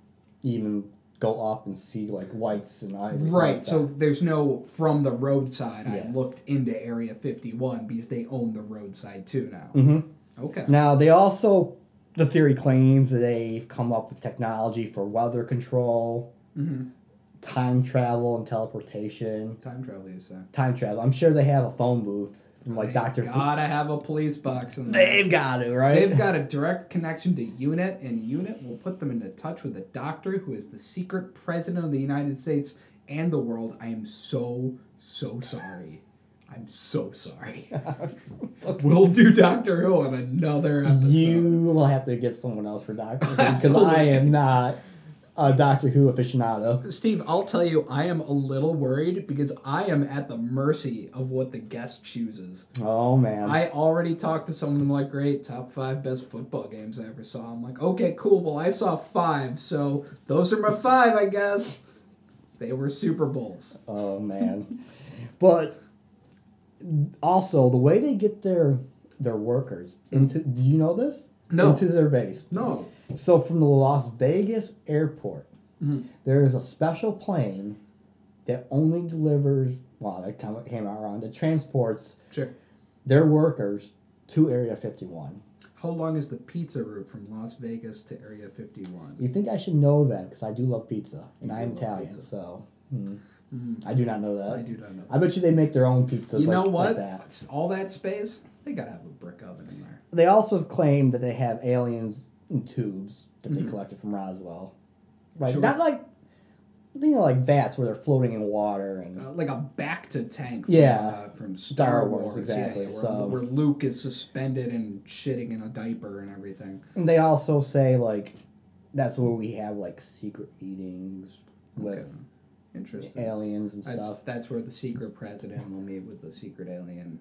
even go up and see lights and everything. Right, so there's no from the roadside. Yeah. I looked into Area 51 because they own the roadside too now. Mm-hmm. Okay. Now they also, the theory claims that they've come up with technology for weather control, time travel, and teleportation. Time travel, you say? Time travel. I'm sure they have a phone booth from like Doctor Who. They gotta have a police box in there. They've got to, right? They've got a direct connection to UNIT, and UNIT will put them into touch with the Doctor, who is the secret president of the United States and the world. I am so sorry. I'm so sorry. Okay. We'll do Doctor Who on another episode. You will have to get someone else for Doctor Who, because I am not a Doctor Who aficionado. Steve, I'll tell you, I am a little worried because I am at the mercy of what the guest chooses. Oh, man. I already talked to someone like, great, top 5 best football games I ever saw. I'm like, okay, cool. Well, I saw 5, so those are my 5, I guess. They were Super Bowls. Oh, man. But... also, the way they get their workers into, do you know this? No. Into their base. No. So from the Las Vegas airport, there is a special plane that only delivers, well, that came out wrong, that transports their workers to Area 51. How long is the pizza route from Las Vegas to Area 51? You think I should know that, because I do love pizza, and I am Italian, so... I do not know that. I do not know that. I bet you they make their own pizzas. You know what? Like that. All that space, they gotta have a brick oven in there. They also claim that they have aliens in tubes that they collected from Roswell. Right? Sure. Not like, you know, like vats where they're floating in water and like a Bacta tank. From Star Wars, exactly. Where Luke is suspended and shitting in a diaper and everything. And they also say like that's where we have like secret meetings with. Interesting. Aliens and stuff. That's where the secret president will meet with the secret alien.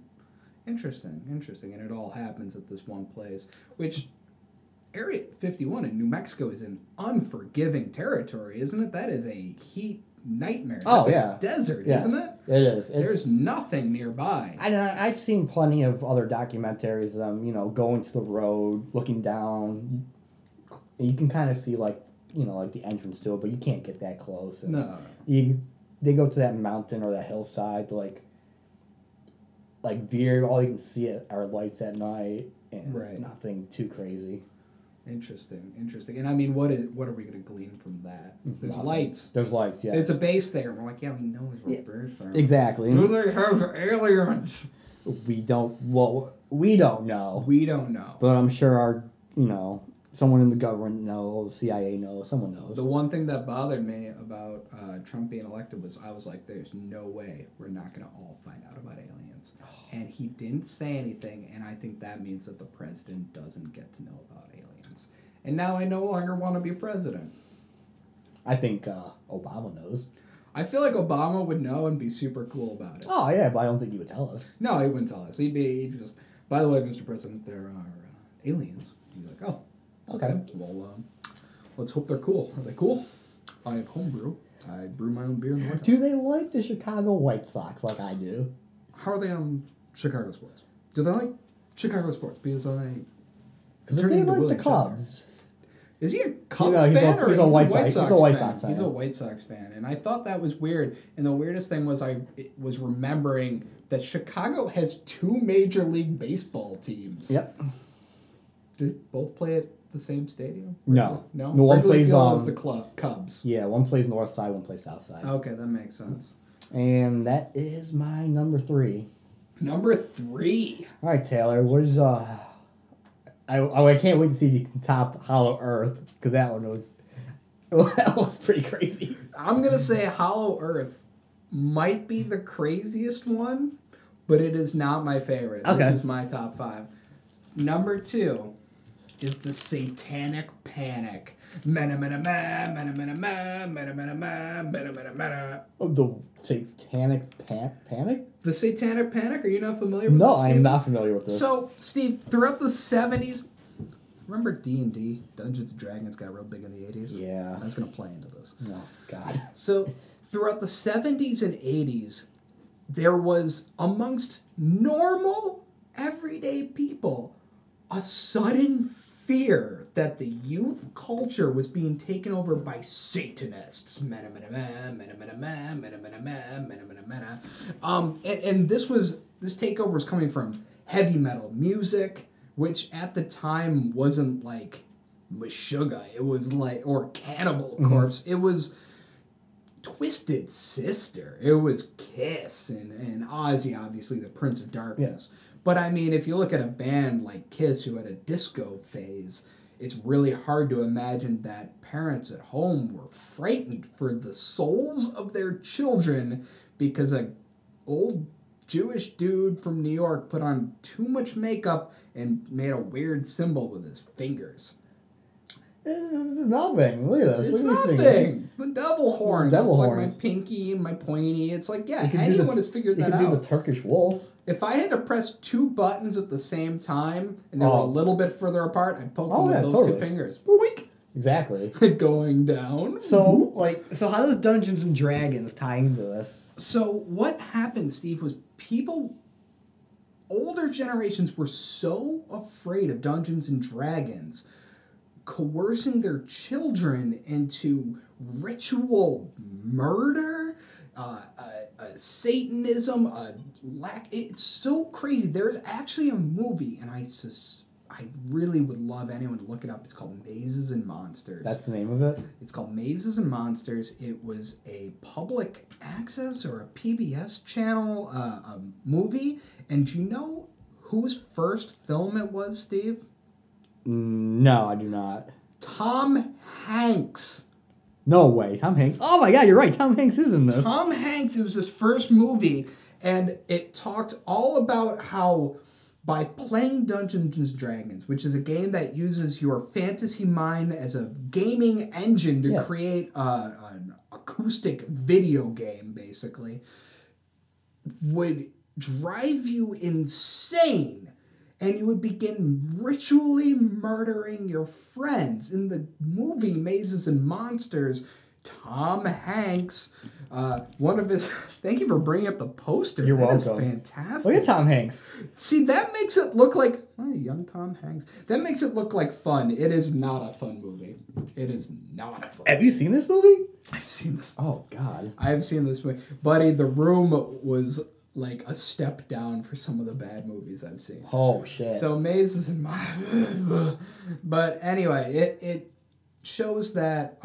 Interesting. And it all happens at this one place, which Area 51 in New Mexico is an unforgiving territory, isn't it? That is a heat nightmare. Oh, that's a desert, isn't it? It is. There's nothing nearby. I've seen plenty of other documentaries, you know, going to the road, looking down. You can kind of see, like, you know, like the entrance to it, but you can't get that close. And no. They go to that mountain or that hillside to like veer. All you can see are lights at night and nothing too crazy. Interesting. And I mean, what are we going to glean from that? There's lights. There's lights, yeah. There's a base there. We're like, yeah, we know it's where birds are. Exactly. Do they have aliens? We don't know. But I'm sure our, you know... someone in the government knows, CIA knows, someone knows. The one thing that bothered me about Trump being elected was I was like, there's no way we're not going to all find out about aliens. And he didn't say anything, and I think that means that the president doesn't get to know about aliens. And now I no longer want to be president. I think Obama knows. I feel like Obama would know and be super cool about it. Oh, yeah, but I don't think he would tell us. No, he wouldn't tell us. He'd just, by the way, Mr. President, there are aliens. He'd be like, oh. Okay. Well, let's hope they're cool. Are they cool? I have homebrew. I brew my own beer in the White House. Do they like the Chicago White Sox like I do? How are they on Chicago sports? Do they like Chicago sports? Because they like the Cubs. Is he a Cubs fan or is he a White Sox fan? He's a White Sox fan. And I thought that was weird. And the weirdest thing was I was remembering that Chicago has 2 Major League Baseball teams. Yep. Do both play at the same stadium? No. One plays on the Cubs. Yeah, one plays north side, one plays south side. Okay, that makes sense. And that is my number 3. Number 3. All right, Taylor. What is I can't wait to see if you can top Hollow Earth, because that one was pretty crazy. I'm gonna say Hollow Earth might be the craziest one, but it is not my favorite. Okay. This is my top 5. Number 2. Is the Satanic Panic. Oh, the Satanic Panic? The Satanic Panic? Are you not familiar with this? No, I am not familiar with this. So, Steve, throughout the 70s, remember D&D? Dungeons & Dragons got real big in the 80s? Yeah. That's going to play into this. Oh, God. So, throughout the 70s and 80s, there was, amongst normal, everyday people, a sudden fear that the youth culture was being taken over by Satanists. And this takeover was coming from heavy metal music, which at the time wasn't like Meshuggah. It was like, or Cannibal Corpse. It was Twisted Sister. It was Kiss and Ozzy, obviously, the Prince of Darkness. Yeah. But, I mean, if you look at a band like Kiss who had a disco phase, it's really hard to imagine that parents at home were frightened for the souls of their children because an old Jewish dude from New York put on too much makeup and made a weird symbol with his fingers. It's nothing. Look at this. It's nothing. The devil horns. It's like my pinky and my pointy. It's like, yeah, anyone has figured that out. You could do the Turkish wolf. If I had to press two buttons at the same time and they were a little bit further apart, I'd poke them with those two fingers. Boink. Exactly. Going down. So, so how does Dungeons and Dragons tie into this? So what happened, Steve, was people... Older generations were so afraid of Dungeons and Dragons... coercing their children into ritual murder, Satanism, it's so crazy. There's actually a movie, and I really would love anyone to look it up. It's called Mazes and Monsters. That's the name of it? It's called Mazes and Monsters. It was a public access or a PBS channel movie, and do you know whose first film it was, Steve? No, I do not. Tom Hanks. No way, Tom Hanks. Oh my God, you're right. Tom Hanks is in this. Tom Hanks, it was his first movie, and it talked all about how by playing Dungeons and Dragons, which is a game that uses your fantasy mind as a gaming engine to create an acoustic video game, basically, would drive you insane. And you would begin ritually murdering your friends. In the movie Mazes and Monsters, Tom Hanks, one of his... Thank you for bringing up the poster. You're welcome. That is fantastic. Look at Tom Hanks. See, that makes it look like... Oh, young Tom Hanks. That makes it look like fun. It is not a fun movie. It is not a fun movie. Have you seen this movie? I've seen this. Oh, God. I've seen this movie. Buddy, The Room was... like a step down for some of the bad movies I've seen. Oh shit. So Mazes and Monsters. But anyway, it shows that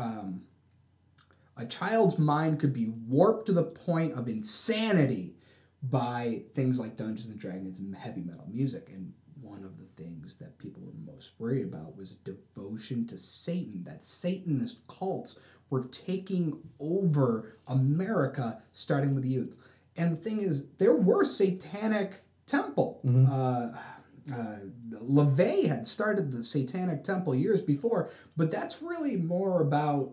a child's mind could be warped to the point of insanity by things like Dungeons and Dragons and heavy metal music. And one of the things that people were most worried about was devotion to Satan, that Satanist cults were taking over America, starting with youth. And the thing is, there were Satanic Temple. Mm-hmm. LaVey had started the Satanic Temple years before, but that's really more about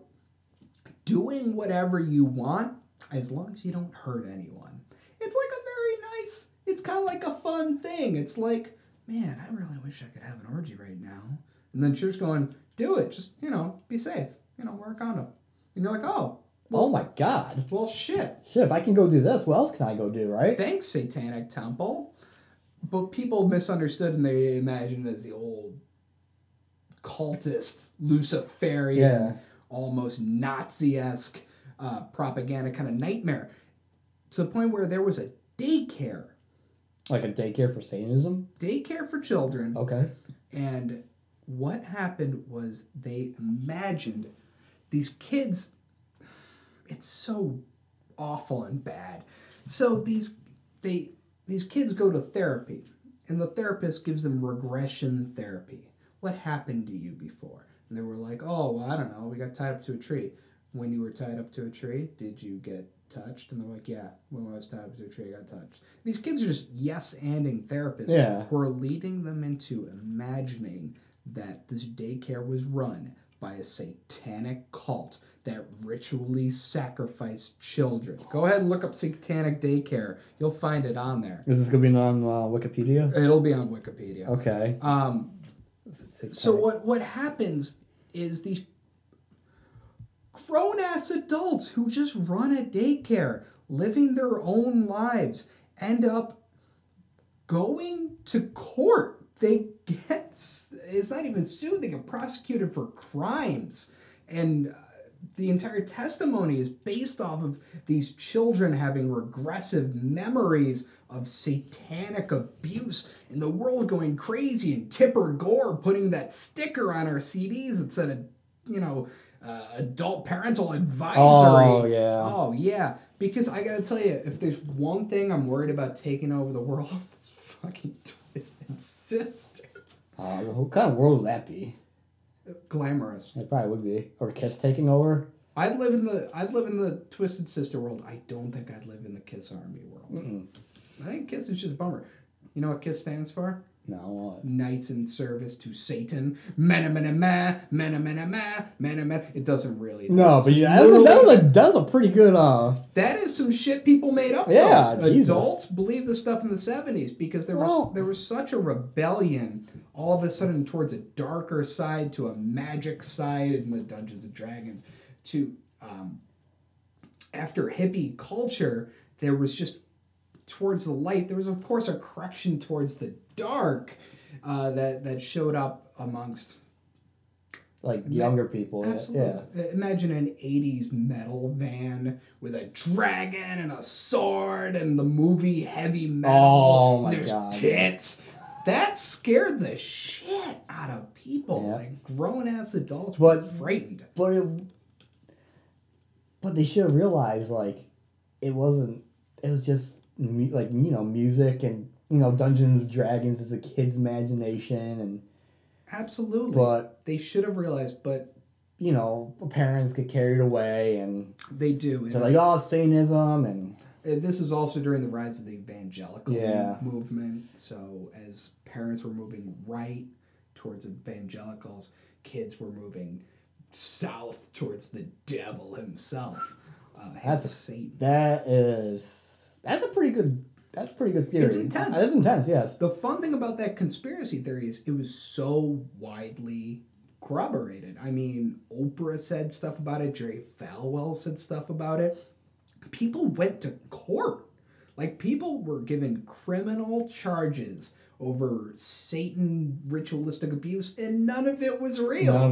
doing whatever you want as long as you don't hurt anyone. It's like a very nice, it's kind of like a fun thing. It's like, man, I really wish I could have an orgy right now. And then she's going, do it. Just, be safe. Wear a condom. And you're like, oh. Well, oh my God. Well, shit. Shit, if I can go do this, what else can I go do, right? Thanks, Satanic Temple. But people misunderstood and they imagined it as the old cultist, Luciferian, almost Nazi-esque propaganda kind of nightmare. To the point where there was a daycare. Like a daycare for Satanism? Daycare for children. Okay. And what happened was they imagined these kids... It's so awful and bad. So these kids go to therapy, and the therapist gives them regression therapy. What happened to you before? And they were like, oh, well, I don't know. We got tied up to a tree. When you were tied up to a tree, did you get touched? And they're like, yeah, when I was tied up to a tree, I got touched. And these kids are just yes-anding therapists who are leading them into imagining that this daycare was run by a satanic cult that ritually sacrificed children. Go ahead and look up satanic daycare. You'll find it on there. Is this going to be on Wikipedia? It'll be on Wikipedia. Okay. So what happens is these grown-ass adults who just run a daycare, living their own lives, end up going to court. They get, it's not even sued, they get prosecuted for crimes. And the entire testimony is based off of these children having regressive memories of satanic abuse and the world going crazy and Tipper Gore putting that sticker on our CDs that said, adult parental advisory. Oh, yeah. Oh, yeah. Because I got to tell you, if there's one thing I'm worried about taking over the world, it's fucking Twisted Sister. What kind of world would that be? Glamorous. It probably would be. Or Kiss taking over? I'd live in the Twisted Sister world. I don't think I'd live in the Kiss Army world. Mm-mm. I think Kiss is just a bummer. You know what Kiss stands for? No. Knights in service to Satan. Mena mena ma, mena mena ma, mena mena. It doesn't really. No, but yeah, that was a pretty good. That is some shit people made up. Yeah, Jesus. Adults believed the stuff in the 70s because there was such a rebellion all of a sudden towards a darker side to a magic side in the Dungeons and Dragons. To after hippie culture, there was just towards the light. There was of course a correction towards the dark that showed up amongst like younger people. Absolutely. Yeah. Imagine an 80s metal van with a dragon and a sword and the movie Heavy Metal. Oh my God. There's tits. That scared the shit out of people. Yeah. Like grown ass adults were frightened. But they should have realized like it was just like, you know, music and, you know, Dungeons and Dragons is a kid's imagination and... Absolutely. But... They should have realized, but... You know, parents get carried away and... They do. They're like, oh, Satanism and... This is also during the rise of the evangelical movement. So as parents were moving right towards evangelicals, kids were moving south towards the devil himself. Satan. That's a pretty good theory. It's intense. It's intense, yes. The fun thing about that conspiracy theory is it was so widely corroborated. I mean, Oprah said stuff about it. Jerry Falwell said stuff about it. People went to court. Like, people were given criminal charges over Satan ritualistic abuse, and none of it was real. Damn. None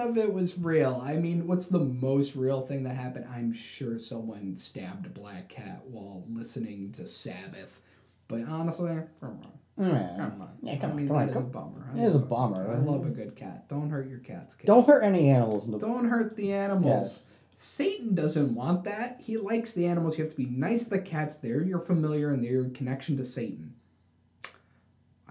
of it was real. I mean, what's the most real thing that happened? I'm sure someone stabbed a black cat while listening to Sabbath. But honestly, come on. Yeah, come on. That is a bummer. It is a bummer. I love a good cat. Don't hurt your cats, kids. Don't hurt any animals. Don't hurt the animals. Yes. Satan doesn't want that. He likes the animals. You have to be nice to the cats. They're your familiar, and they're your connection to Satan.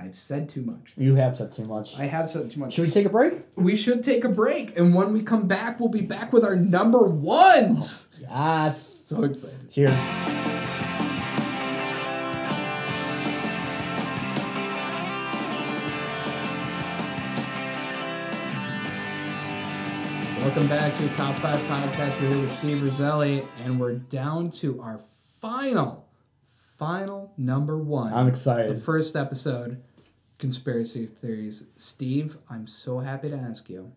I've said too much. You have said too much. I have said too much. Should we take a break? We should take a break. And when we come back, we'll be back with our number ones. Oh, yes. So excited. Cheers. Welcome back to your Top 5 Podcast. We're here with Steve Roselli, and we're down to our final number one. I'm excited. The first episode. Conspiracy theories. Steve, I'm so happy to ask you.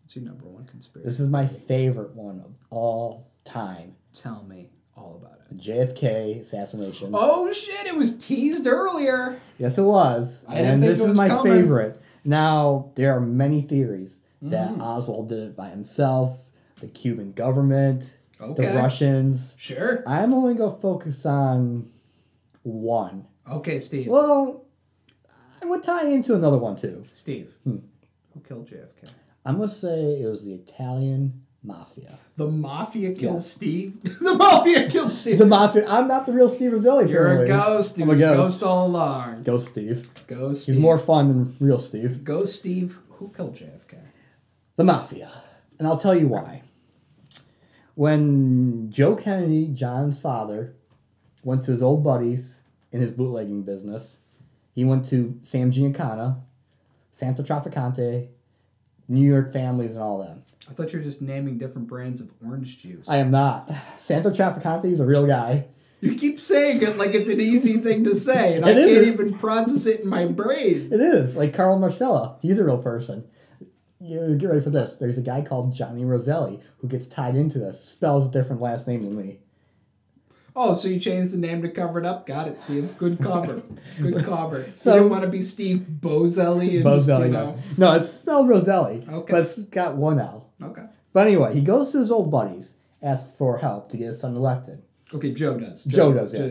What's your number one conspiracy? This is my favorite one of all time. Tell me all about it. JFK assassination. Oh shit, it was teased earlier. Yes, it was. And this is my favorite. Now, there are many theories that Oswald did it by himself, the Cuban government, the Russians. Sure. I'm only going to focus on one. Okay, Steve. Well, I would tie into another one, too. Steve, who killed JFK? I'm going to say it was the Italian mafia. The mafia killed Steve? The mafia killed Steve. The mafia. I'm not the real Steve Roselli. You're a ghost. I'm a ghost. Ghost all along. Ghost Steve. Ghost Steve. He's more fun than real Steve. Ghost Steve. Who killed JFK? The mafia. And I'll tell you why. When Joe Kennedy, John's father, went to his old buddies in his bootlegging business, he went to Sam Giancana, Santo Trafficante, New York families and all them. I thought you were just naming different brands of orange juice. I am not. Santo Trafficante is a real guy. You keep saying it like it's an easy thing to say, and I can't even process it in my brain. It is. Like Carl Marcella. He's a real person. You get ready for this. There's a guy called Johnny Roselli who gets tied into this. Spells a different last name than me. Oh, so you changed the name to cover it up? Got it, Steve. Good cover. Good cover. So, you don't want to be Steve Bozelli. And, Bozelli, you know. No, it's spelled Roselli. Okay. But it's got one L. Okay. But anyway, he goes to his old buddies, asks for help to get his son elected. Okay, Joe does. Joe does, yeah.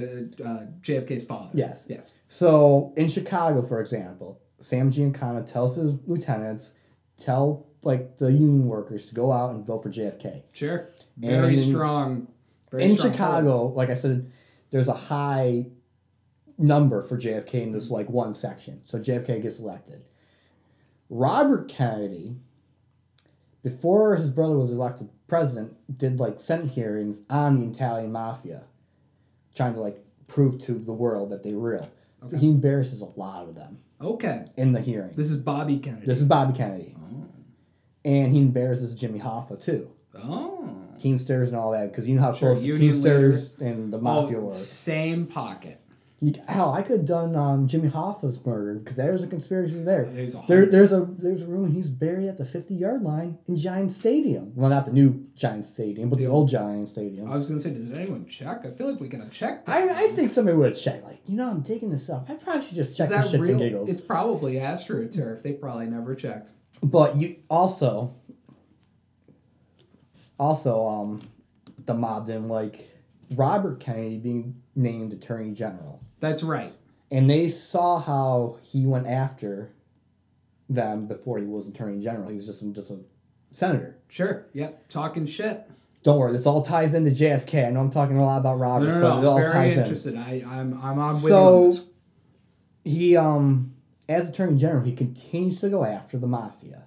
JFK's father. Yes. Yes. So in Chicago, for example, Sam Giancana tells his lieutenants... Tell like the union workers to go out and vote for JFK. Sure. Very strong. In Chicago, vote. Like I said, there's a high number for JFK in this like one section. So JFK gets elected. Robert Kennedy, before his brother was elected president, did like Senate hearings on the Italian mafia, trying to like prove to the world that they were real. Okay. He embarrasses a lot of them. Okay. In the hearing. This is Bobby Kennedy. Oh. And he embarrasses Jimmy Hoffa too. Oh. Teamsters and all that, because you know how close the Teamsters and the mafia were. Same pocket. Hell, I could have done Jimmy Hoffa's murder because there was a conspiracy there. There's a room he's buried at the 50-yard line in Giants Stadium. Well, not the new Giants Stadium, but the old Giants Stadium. I was gonna say, did anyone check? I feel like we could have checked. I think somebody would have checked. Like, you know, I'm digging this up. I probably should just check the shits and giggles. It's probably AstroTurf. They probably never checked. But you also, the mob didn't like Robert Kennedy being named Attorney General. That's right. And they saw how he went after them before he was Attorney General. He was just a senator. Sure. Yep. Talking shit. Don't worry. This all ties into JFK. I know I'm talking a lot about Robert, but it all ties in. I'm very interested. I'm on with you on this. So he, as Attorney General, he continues to go after the mafia.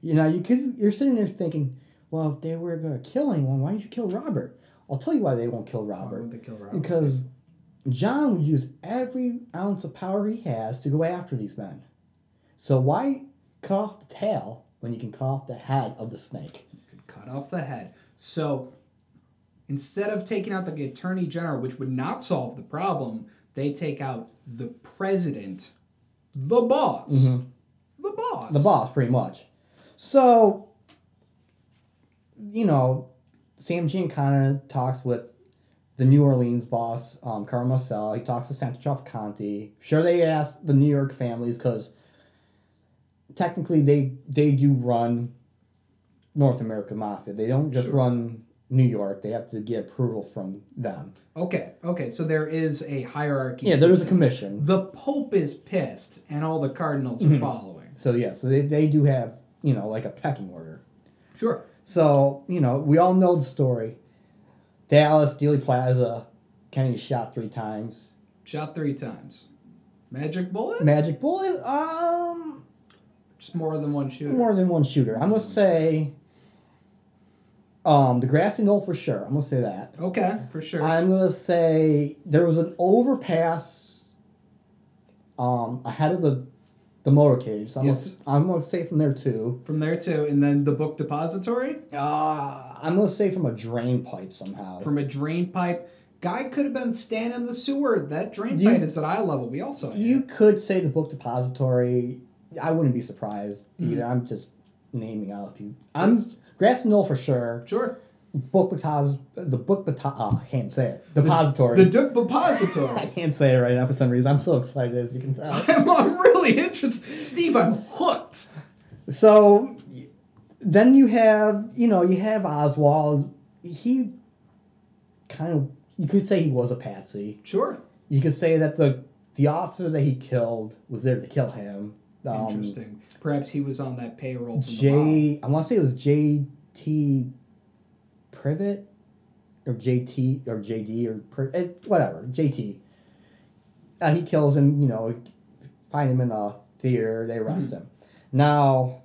You know, you're sitting there thinking, well, if they were going to kill anyone, why didn't you kill Robert? I'll tell you why they won't kill Robert. Why won't they kill Robert? Because John would use every ounce of power he has to go after these men. So why cut off the tail when you can cut off the head of the snake? You could cut off the head. So instead of taking out the Attorney General, which would not solve the problem, they take out the president, the boss. Mm-hmm. The boss. The boss, pretty much. So, you know, Sam Giancana talks with the New Orleans boss, Carl Marcel. He talks to Santa Traficante. Sure, they ask the New York families because technically they do run North America Mafia. They don't just run New York. They have to get approval from them. Okay. So there is a hierarchy. Yeah, there's a commission. The Pope is pissed, and all the cardinals are following. So, yeah, they do have, you know, like a pecking order. Sure. So, you know, we all know the story. Dallas, Dealey Plaza, Kennedy shot 3 times. Magic bullet? Just more than one shooter. I'm going to say the grassy knoll for sure. I'm going to say that. Okay, for sure. I'm going to say there was an overpass ahead of the motorcade. So I'm going to say from there, too. And then the book depository? I'm going to say from a drain pipe somehow. Guy could have been standing in the sewer. That drain pipe is at eye level. We also have. You could say the book depository. I wouldn't be surprised either. I'm just naming out a few. Grass and Knoll for sure. Sure. Depository. The Duke Depository. I can't say it right now for some reason. I'm so excited, as you can tell. I'm really interested. Steve, I'm hooked. So, then you have Oswald. He kind of, you could say he was a patsy. Sure. You could say that the officer that he killed was there to kill him. Interesting. Perhaps he was on that payroll from the mob. I want to say it was J.T. Privet or JT or JD or whatever JT. He kills him. You know, find him in a theater. They arrest him. Now,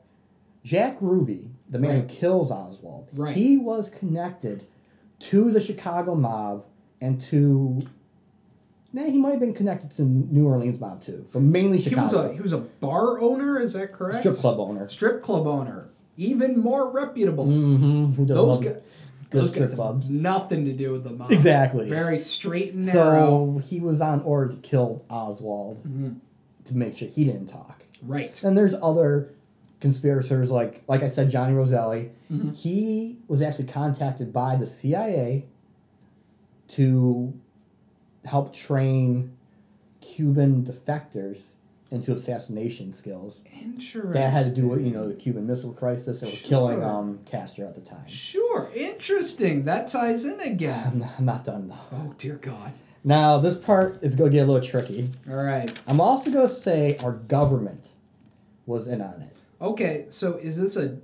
Jack Ruby, the man who kills Oswald, he was connected to the Chicago mob and to. Nah, he might have been connected to the New Orleans mob too, but mainly Chicago. He was a bar owner. Is that correct? Strip club owner. Even more reputable. Mm-hmm. Those guys have nothing to do with the mob. Exactly. Very straight and narrow. So he was on order to kill Oswald to make sure he didn't talk. Right. And there's other conspirators like I said, Johnny Roselli. Mm-hmm. He was actually contacted by the CIA to help train Cuban defectors into assassination skills. Interesting. That had to do with, you know, the Cuban Missile Crisis that was killing Castro at the time. Sure. Interesting. That ties in again. I'm not done, though. Oh, dear God. Now, this part is going to get a little tricky. All right. I'm also going to say our government was in on it. Okay, so is this a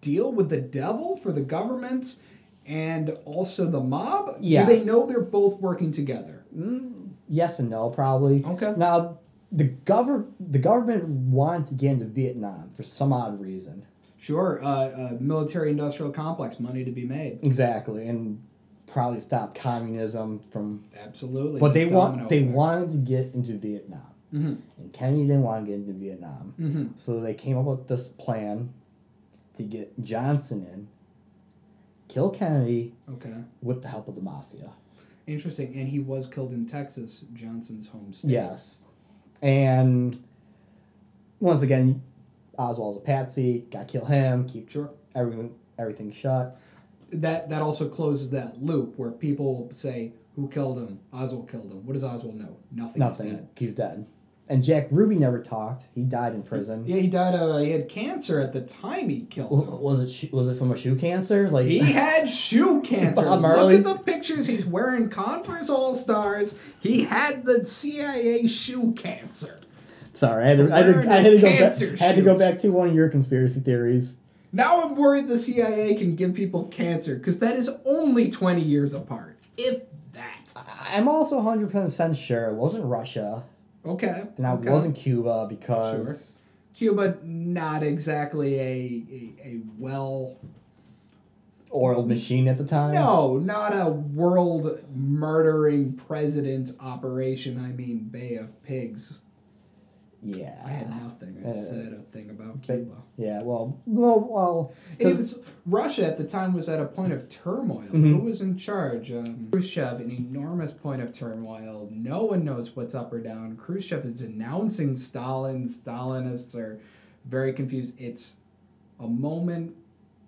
deal with the devil for the government and also the mob? Yes. Do they know they're both working together? Yes and no, probably. Okay. Now, the government wanted to get into Vietnam for some odd reason. Sure. Military-industrial complex, money to be made. Exactly, and probably stop communism from... Absolutely. But they wanted to get into Vietnam. Mm-hmm. And Kennedy didn't want to get into Vietnam. Mm-hmm. So they came up with this plan to get Johnson in, kill Kennedy, with the help of the mafia. Interesting. And he was killed in Texas, Johnson's home state. Yes. And once again, Oswald's a patsy, gotta kill him, keep everything shut. That also closes that loop where people say, who killed him? Oswald killed him. What does Oswald know? Nothing. He's dead. And Jack Ruby never talked. He died in prison. Yeah, he died. He had cancer at the time he killed him. Was it from a shoe cancer? Like he had shoe cancer. Look at the pictures. He's wearing Converse All-Stars. He had the CIA shoe cancer. Sorry, I had to go back to one of your conspiracy theories. Now I'm worried the CIA can give people cancer because that is only 20 years apart. If that. I'm also 100% sure it wasn't Russia. Okay. And I wasn't Cuba because... Sure. Cuba, not exactly a well-oiled machine at the time. No, not a world-murdering president operation. I mean, Bay of Pigs. Yeah. I had nothing. I said a thing about Cuba. Yeah, well... It was, Russia at the time was at a point of turmoil. Mm-hmm. Who was in charge? Khrushchev, an enormous point of turmoil. No one knows what's up or down. Khrushchev is denouncing Stalin. Stalinists are very confused. It's a moment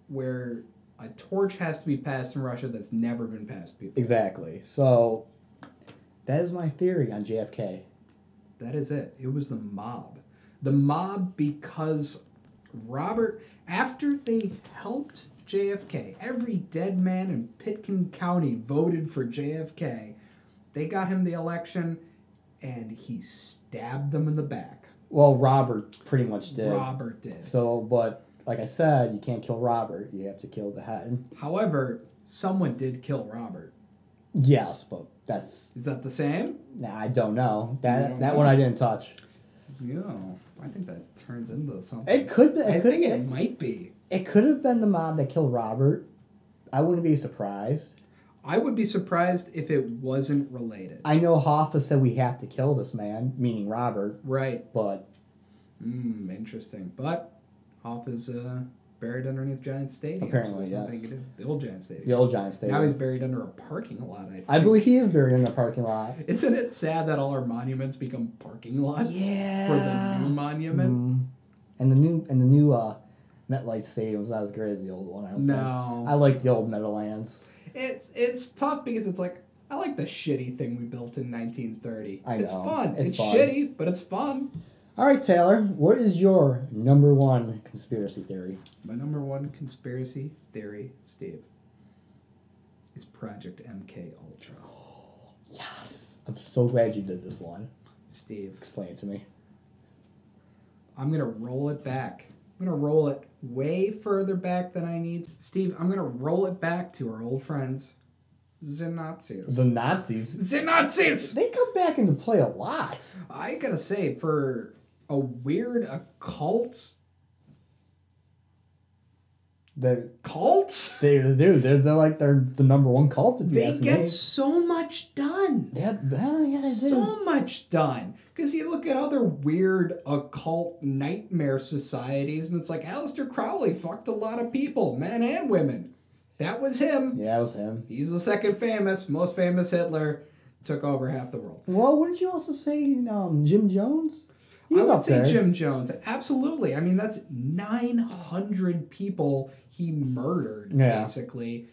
where a torch has to be passed in Russia that's never been passed before. Exactly. So, that is my theory on JFK. That is it. It was the mob. The mob because Robert, after they helped JFK, every dead man in Pitkin County voted for JFK. They got him the election, and he stabbed them in the back. Well, Robert pretty much did. Robert did. So, but like I said, you can't kill Robert. You have to kill the head. However, someone did kill Robert. Yes, but that's... Is that the same? Nah, I don't know. That one I didn't touch. Yeah, I think that turns into something. It could be. I think it might be. It could have been the mob that killed Robert. I wouldn't be surprised. I would be surprised if it wasn't related. I know Hoffa said we have to kill this man, meaning Robert. Right. But... interesting. But Hoffa's... buried underneath Giant Stadium. Apparently, yes. The old Giant Stadium. The old Giant Stadium. Now he's buried under a parking lot, I think. I believe he is buried in a parking lot. Isn't it sad that all our monuments become parking lots for the new monument? Mm. And the new MetLife Stadium was not as great as the old one, I don't think. I like the old Meadowlands. It's tough because it's like, I like the shitty thing we built in 1930. I know. It's fun. It's shitty, but it's fun. All right, Taylor, what is your number one conspiracy theory? My number one conspiracy theory, Steve, is Project MKUltra. Oh, yes. I'm so glad you did this one. Steve. Explain it to me. I'm going to roll it back. I'm going to roll it way further back than I need. Steve, I'm going to roll it back to our old friends, the Nazis. The Nazis? The Nazis! They come back into play a lot. I got to say, for... a weird occult. They're cults. They're like the number one cult. They get so much done. They did so much done because you look at other weird occult nightmare societies, and it's like Aleister Crowley fucked a lot of people, men and women. That was him. Yeah, that was him. He's the second most famous Hitler. Took over half the world. Well, wouldn't you also say Jim Jones? I would say Jim Jones. Absolutely. I mean, that's 900 people he murdered, basically.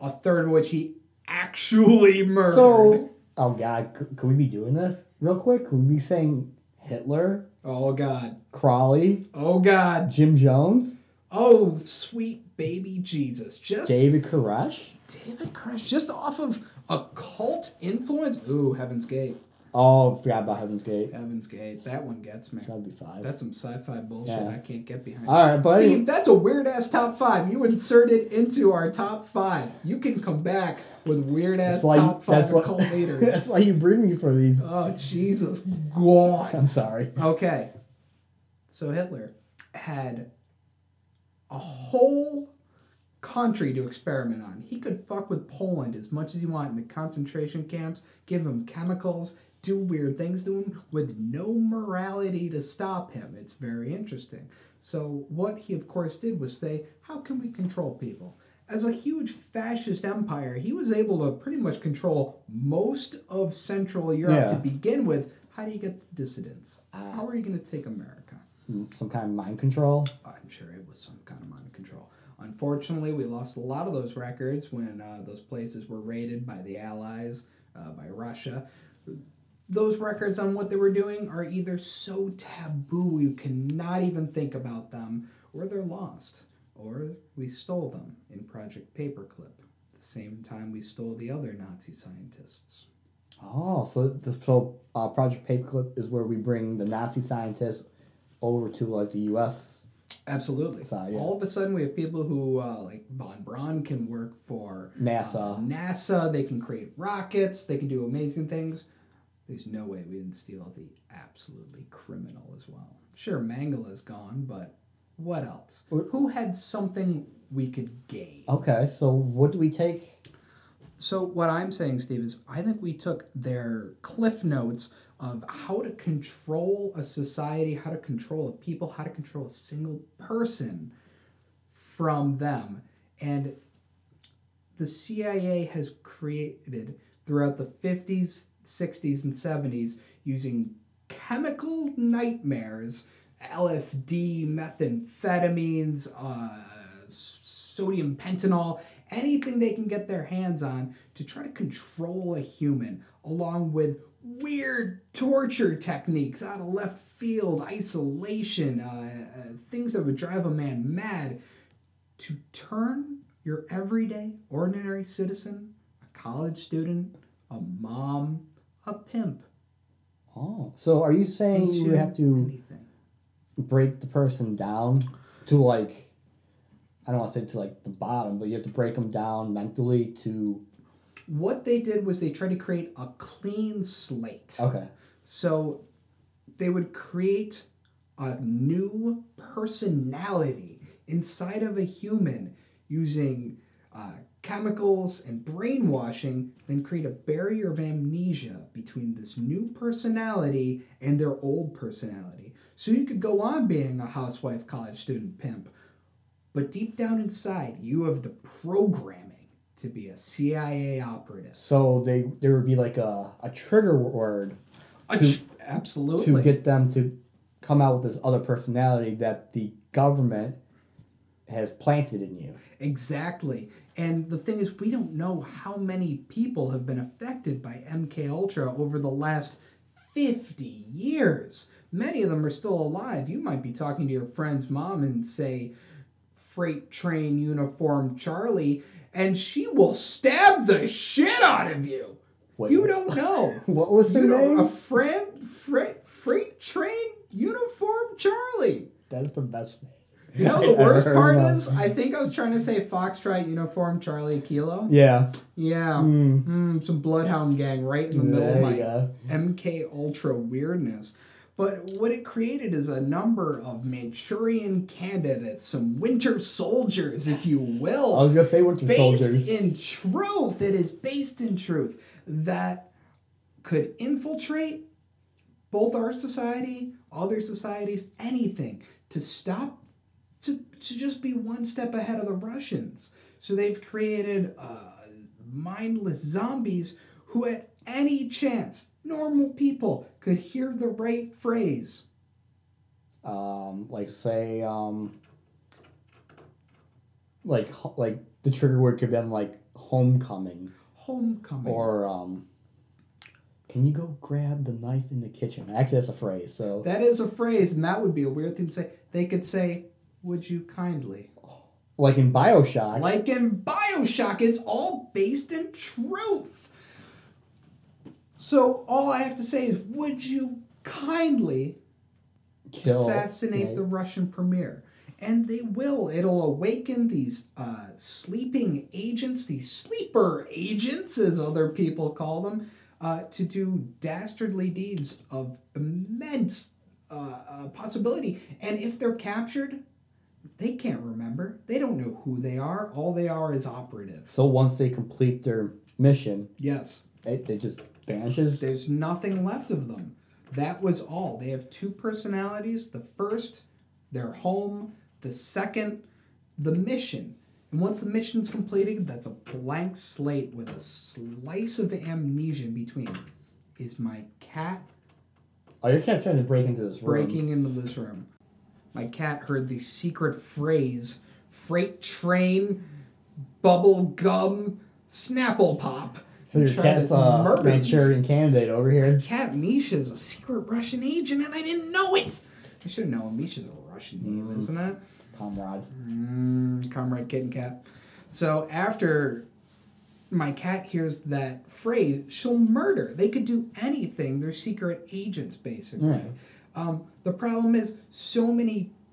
A third of which he actually murdered. So, oh, God. Could we be doing this real quick? Could we be saying Hitler? Oh, God. Crowley? Oh, God. Jim Jones? Oh, sweet baby Jesus. Just David Koresh? Just off of occult influence? Ooh, Heaven's Gate. Oh, I forgot about Heaven's Gate. Heaven's Gate. That one gets me. That'd be five. That's some sci-fi bullshit I can't get behind. All right, buddy. Steve, that's a weird-ass top five. You insert it into our top five. You can come back with weird-ass top five cult leaders. That's why you bring me for these. Oh, Jesus God. I'm sorry. Okay. So Hitler had a whole country to experiment on. He could fuck with Poland as much as he wanted in the concentration camps, give him chemicals, do weird things to him with no morality to stop him. It's very interesting. So what he, of course, did was say, how can we control people? As a huge fascist empire, he was able to pretty much control most of Central Europe to begin with. How do you get the dissidents? How are you going to take America? Some kind of mind control? I'm sure it was some kind of mind control. Unfortunately, we lost a lot of those records when those places were raided by the Allies, by Russia. Those records on what they were doing are either so taboo you cannot even think about them, or they're lost, or we stole them in Project Paperclip, the same time we stole the other Nazi scientists. Oh, so Project Paperclip is where we bring the Nazi scientists over to like the U.S. Absolutely. Side, yeah. All of a sudden, we have people who, like von Braun, can work for NASA. NASA. They can create rockets. They can do amazing things. There's no way we didn't steal the absolutely criminal as well. Sure, Mangala's gone, but what else? Who had something we could gain? Okay, so what do we take? So what I'm saying, Steve, is I think we took their cliff notes of how to control a society, how to control a people, how to control a single person from them. And the CIA has created throughout the 50s, 60s, and 70s using chemical nightmares, LSD, methamphetamines, sodium pentanol, anything they can get their hands on to try to control a human, along with weird torture techniques out of left field, isolation, things that would drive a man mad, to turn your everyday, ordinary citizen, a college student, a mom, a pimp. Oh, so are you saying you have to break the person down to, like, I don't want to say to, like, the bottom, but you have to break them down mentally to... What they did was they tried to create a clean slate. Okay. So they would create a new personality inside of a human using chemicals and brainwashing, then create a barrier of amnesia between this new personality and their old personality. So you could go on being a housewife, college student, pimp, but deep down inside, you have the programming to be a CIA operative. So there would be like a trigger word absolutely. To get them to come out with this other personality that the government has planted in you. Exactly. And the thing is, we don't know how many people have been affected by MKUltra over the last 50 years. Many of them are still alive. You might be talking to your friend's mom and say, freight train uniform Charlie, and she will stab the shit out of you. Wait, you don't know. What was her name? A freight train uniform Charlie. That's the best name. You know, the worst part is, I think I was trying to say Foxtrot uniform Charlie Kilo. Yeah. Yeah. Some Bloodhound gang right in the middle of my MKUltra weirdness. But what it created is a number of Manchurian candidates, some winter soldiers, if you will. I was going to say winter soldiers. Based in truth, that could infiltrate both our society, other societies, anything, to stop, to just be one step ahead of the Russians. So they've created mindless zombies who at any chance... Normal people could hear the right phrase. Like the trigger word could have been like homecoming. Homecoming. Or can you go grab the knife in the kitchen? Actually, that's a phrase. So that is a phrase, and that would be a weird thing to say. They could say, "Would you kindly?" Like in BioShock. Like in BioShock, it's all based in truth. So all I have to say is, would you kindly assassinate the Russian premier? And they will. It'll awaken these sleeping agents, these sleeper agents, as other people call them, to do dastardly deeds of immense possibility. And if they're captured, they can't remember. They don't know who they are. All they are is operatives. So once they complete their mission, yes, they just vanishes? There's nothing left of them. That was all. They have two personalities. The first, their home. The second, the mission. And once the mission's completed, that's a blank slate with a slice of amnesia in between. Is my cat... Oh, your cat's trying to break into this room. Breaking into this room. My cat heard the secret phrase, freight train, bubble gum, Snapple Pop. So your cat's a Manchurian candidate over here. My cat Misha is a secret Russian agent, and I didn't know it. I should have known. Misha's a Russian name, isn't it? Comrade. Comrade Kitten Cat. So after my cat hears that phrase, she'll murder. They could do anything. They're secret agents, basically. Right. The problem is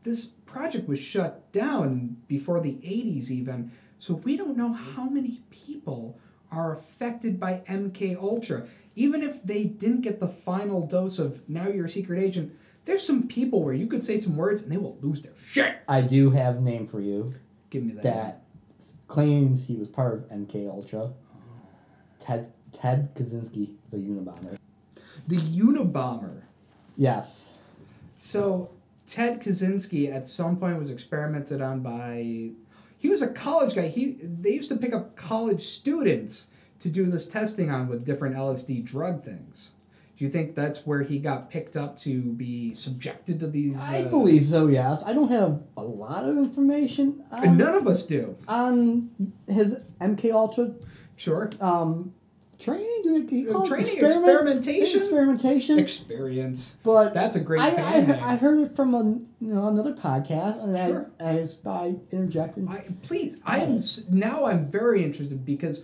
this project was shut down before the 80s even, so we don't know how many people are affected by MK Ultra. Even if they didn't get the final dose of now you're a secret agent, there's some people where you could say some words and they will lose their shit. I do have a name for you. Give me that. That claims he was part of MK Ultra. Ted Kaczynski, the Unabomber. The Unabomber. Yes. So, Ted Kaczynski at some point was experimented on by... He was a college guy. They used to pick up college students to do this testing on with different LSD drug things. Do you think that's where he got picked up to be subjected to these... I believe so, yes. I don't have a lot of information. None of us do. On his MKUltra... Sure. Training? Experimentation? Experience. But that's a great name. I heard it from another podcast, and sure. I interjected. I'm very interested because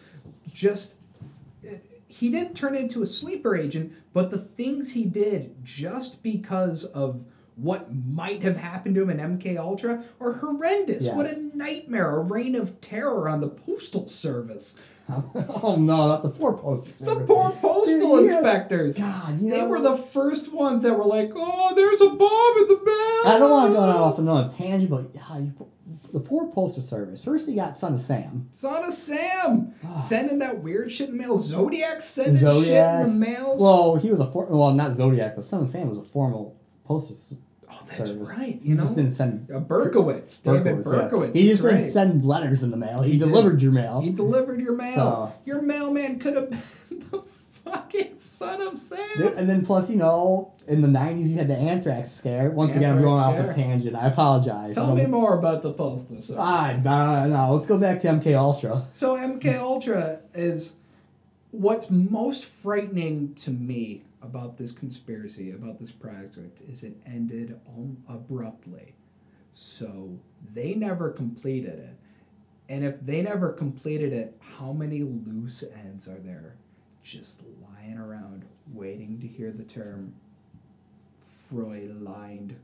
he didn't turn into a sleeper agent, but the things he did just because of what might have happened to him in MK Ultra are horrendous. Yes. What a nightmare, a reign of terror on the Postal Service. Oh no, not the poor postal. The poor postal inspectors. God, they were the first ones that were like, "Oh, there's a bomb in the mail." I don't want to go off another tangent, but the poor postal service. First, you got Son of Sam. Sending that weird shit in the mail. Zodiac sending shit in the mail. Well, he was not Zodiac, but Son of Sam was a formal postal service. Oh, that's right. He just didn't send... David Berkowitz. Yeah. He just didn't send letters in the mail. He delivered your mail. He delivered your mail. So, your mailman could have been the fucking Son of Sam. And then plus, in the 90s, you had the anthrax scare. Once again, I'm going off the tangent. I apologize. Tell me more about the Postal Service. No. Let's go back to MKUltra. So MKUltra is what's most frightening to me about this conspiracy, about this project, is it ended abruptly. So they never completed it. And if they never completed it, how many loose ends are there just lying around waiting to hear the term Freulein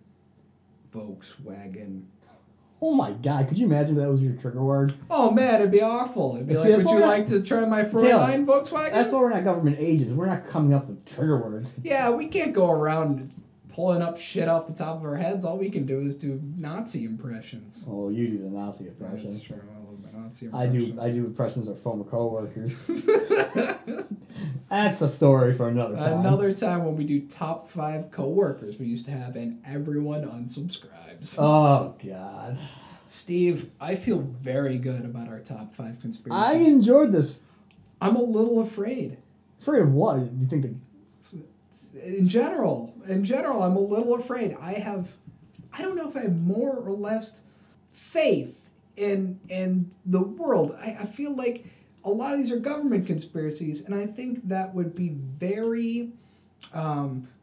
Volkswagen? Oh my God, could you imagine if that was your trigger word? Oh man, it'd be awful. It'd be would you like to try my Freulein Volkswagen? That's why we're not government agents. We're not coming up with trigger words. Yeah, we can't go around pulling up shit off the top of our heads. All we can do is do Nazi impressions. Oh, you do the Nazi impressions. That's true. I love my Nazi impressions. I do impressions of former coworkers. That's a story for another time. Another time when we do top 5 coworkers we used to have, and everyone unsubscribes. Oh, God. Steve, I feel very good about our top 5 conspiracies. I enjoyed this. I'm a little afraid. Afraid of what? You think In general, I'm a little afraid. I don't know if I have more or less faith in the world. I feel like a lot of these are government conspiracies, and I think that would be very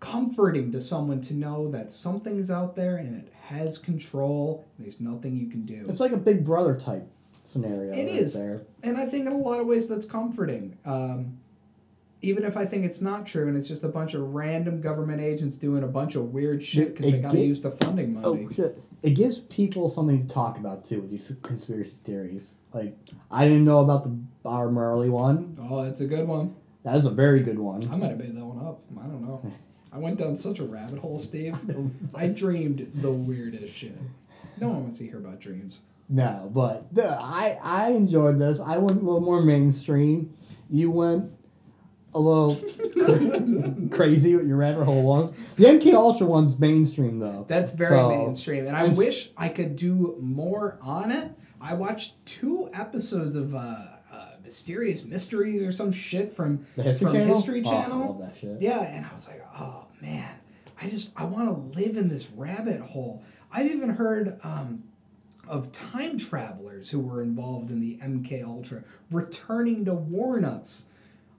comforting to someone to know that something's out there and it has control. There's nothing you can do. It's like a Big Brother type scenario. It is. There. And I think in a lot of ways that's comforting. even if I think it's not true and it's just a bunch of random government agents doing a bunch of weird shit because they got to use the funding money. Oh, shit. It gives people something to talk about, too, with these conspiracy theories. Like, I didn't know about the Bob Marley one. Oh, that's a good one. That is a very good one. I might have made that one up. I don't know. I went down such a rabbit hole, Steve. I dreamed the weirdest shit. No one wants to hear about dreams. No, but I enjoyed this. I went a little more mainstream. You went a little crazy with your rabbit hole ones. The MK Ultra one's mainstream, though. That's very mainstream, and I wish I could do more on it. I watched 2 episodes of Mysterious Mysteries or some shit from the History Channel. I love that shit. Yeah, and I was like, oh man, I want to live in this rabbit hole. I've even heard of time travelers who were involved in the MK Ultra returning to warn us.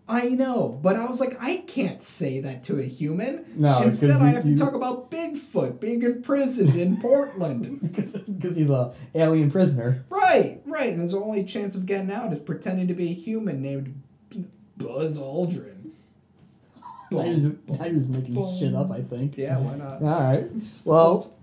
I know, but I was like, I can't say that to a human. No, instead, I have to talk about Bigfoot being imprisoned in Portland. Because he's an alien prisoner. Right. And his only chance of getting out is pretending to be a human named Buzz Aldrin. I was making shit up, I think. Yeah, why not? All right. Well,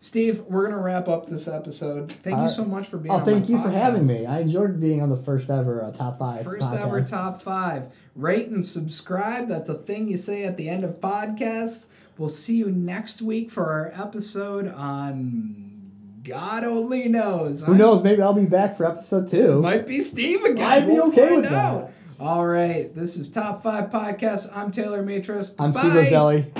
Steve, we're going to wrap up this episode. Thank you so much for being on the podcast. Thank you for having me. I enjoyed being on the first ever Top 5 podcast. Rate and subscribe. That's a thing you say at the end of podcasts. We'll see you next week for our episode on God only knows. Who knows? Maybe I'll be back for episode 2. Might be Steve again. I'd be okay with that. All right. This is Top 5 Podcast. I'm Taylor Mitras. I'm Steve Roselli.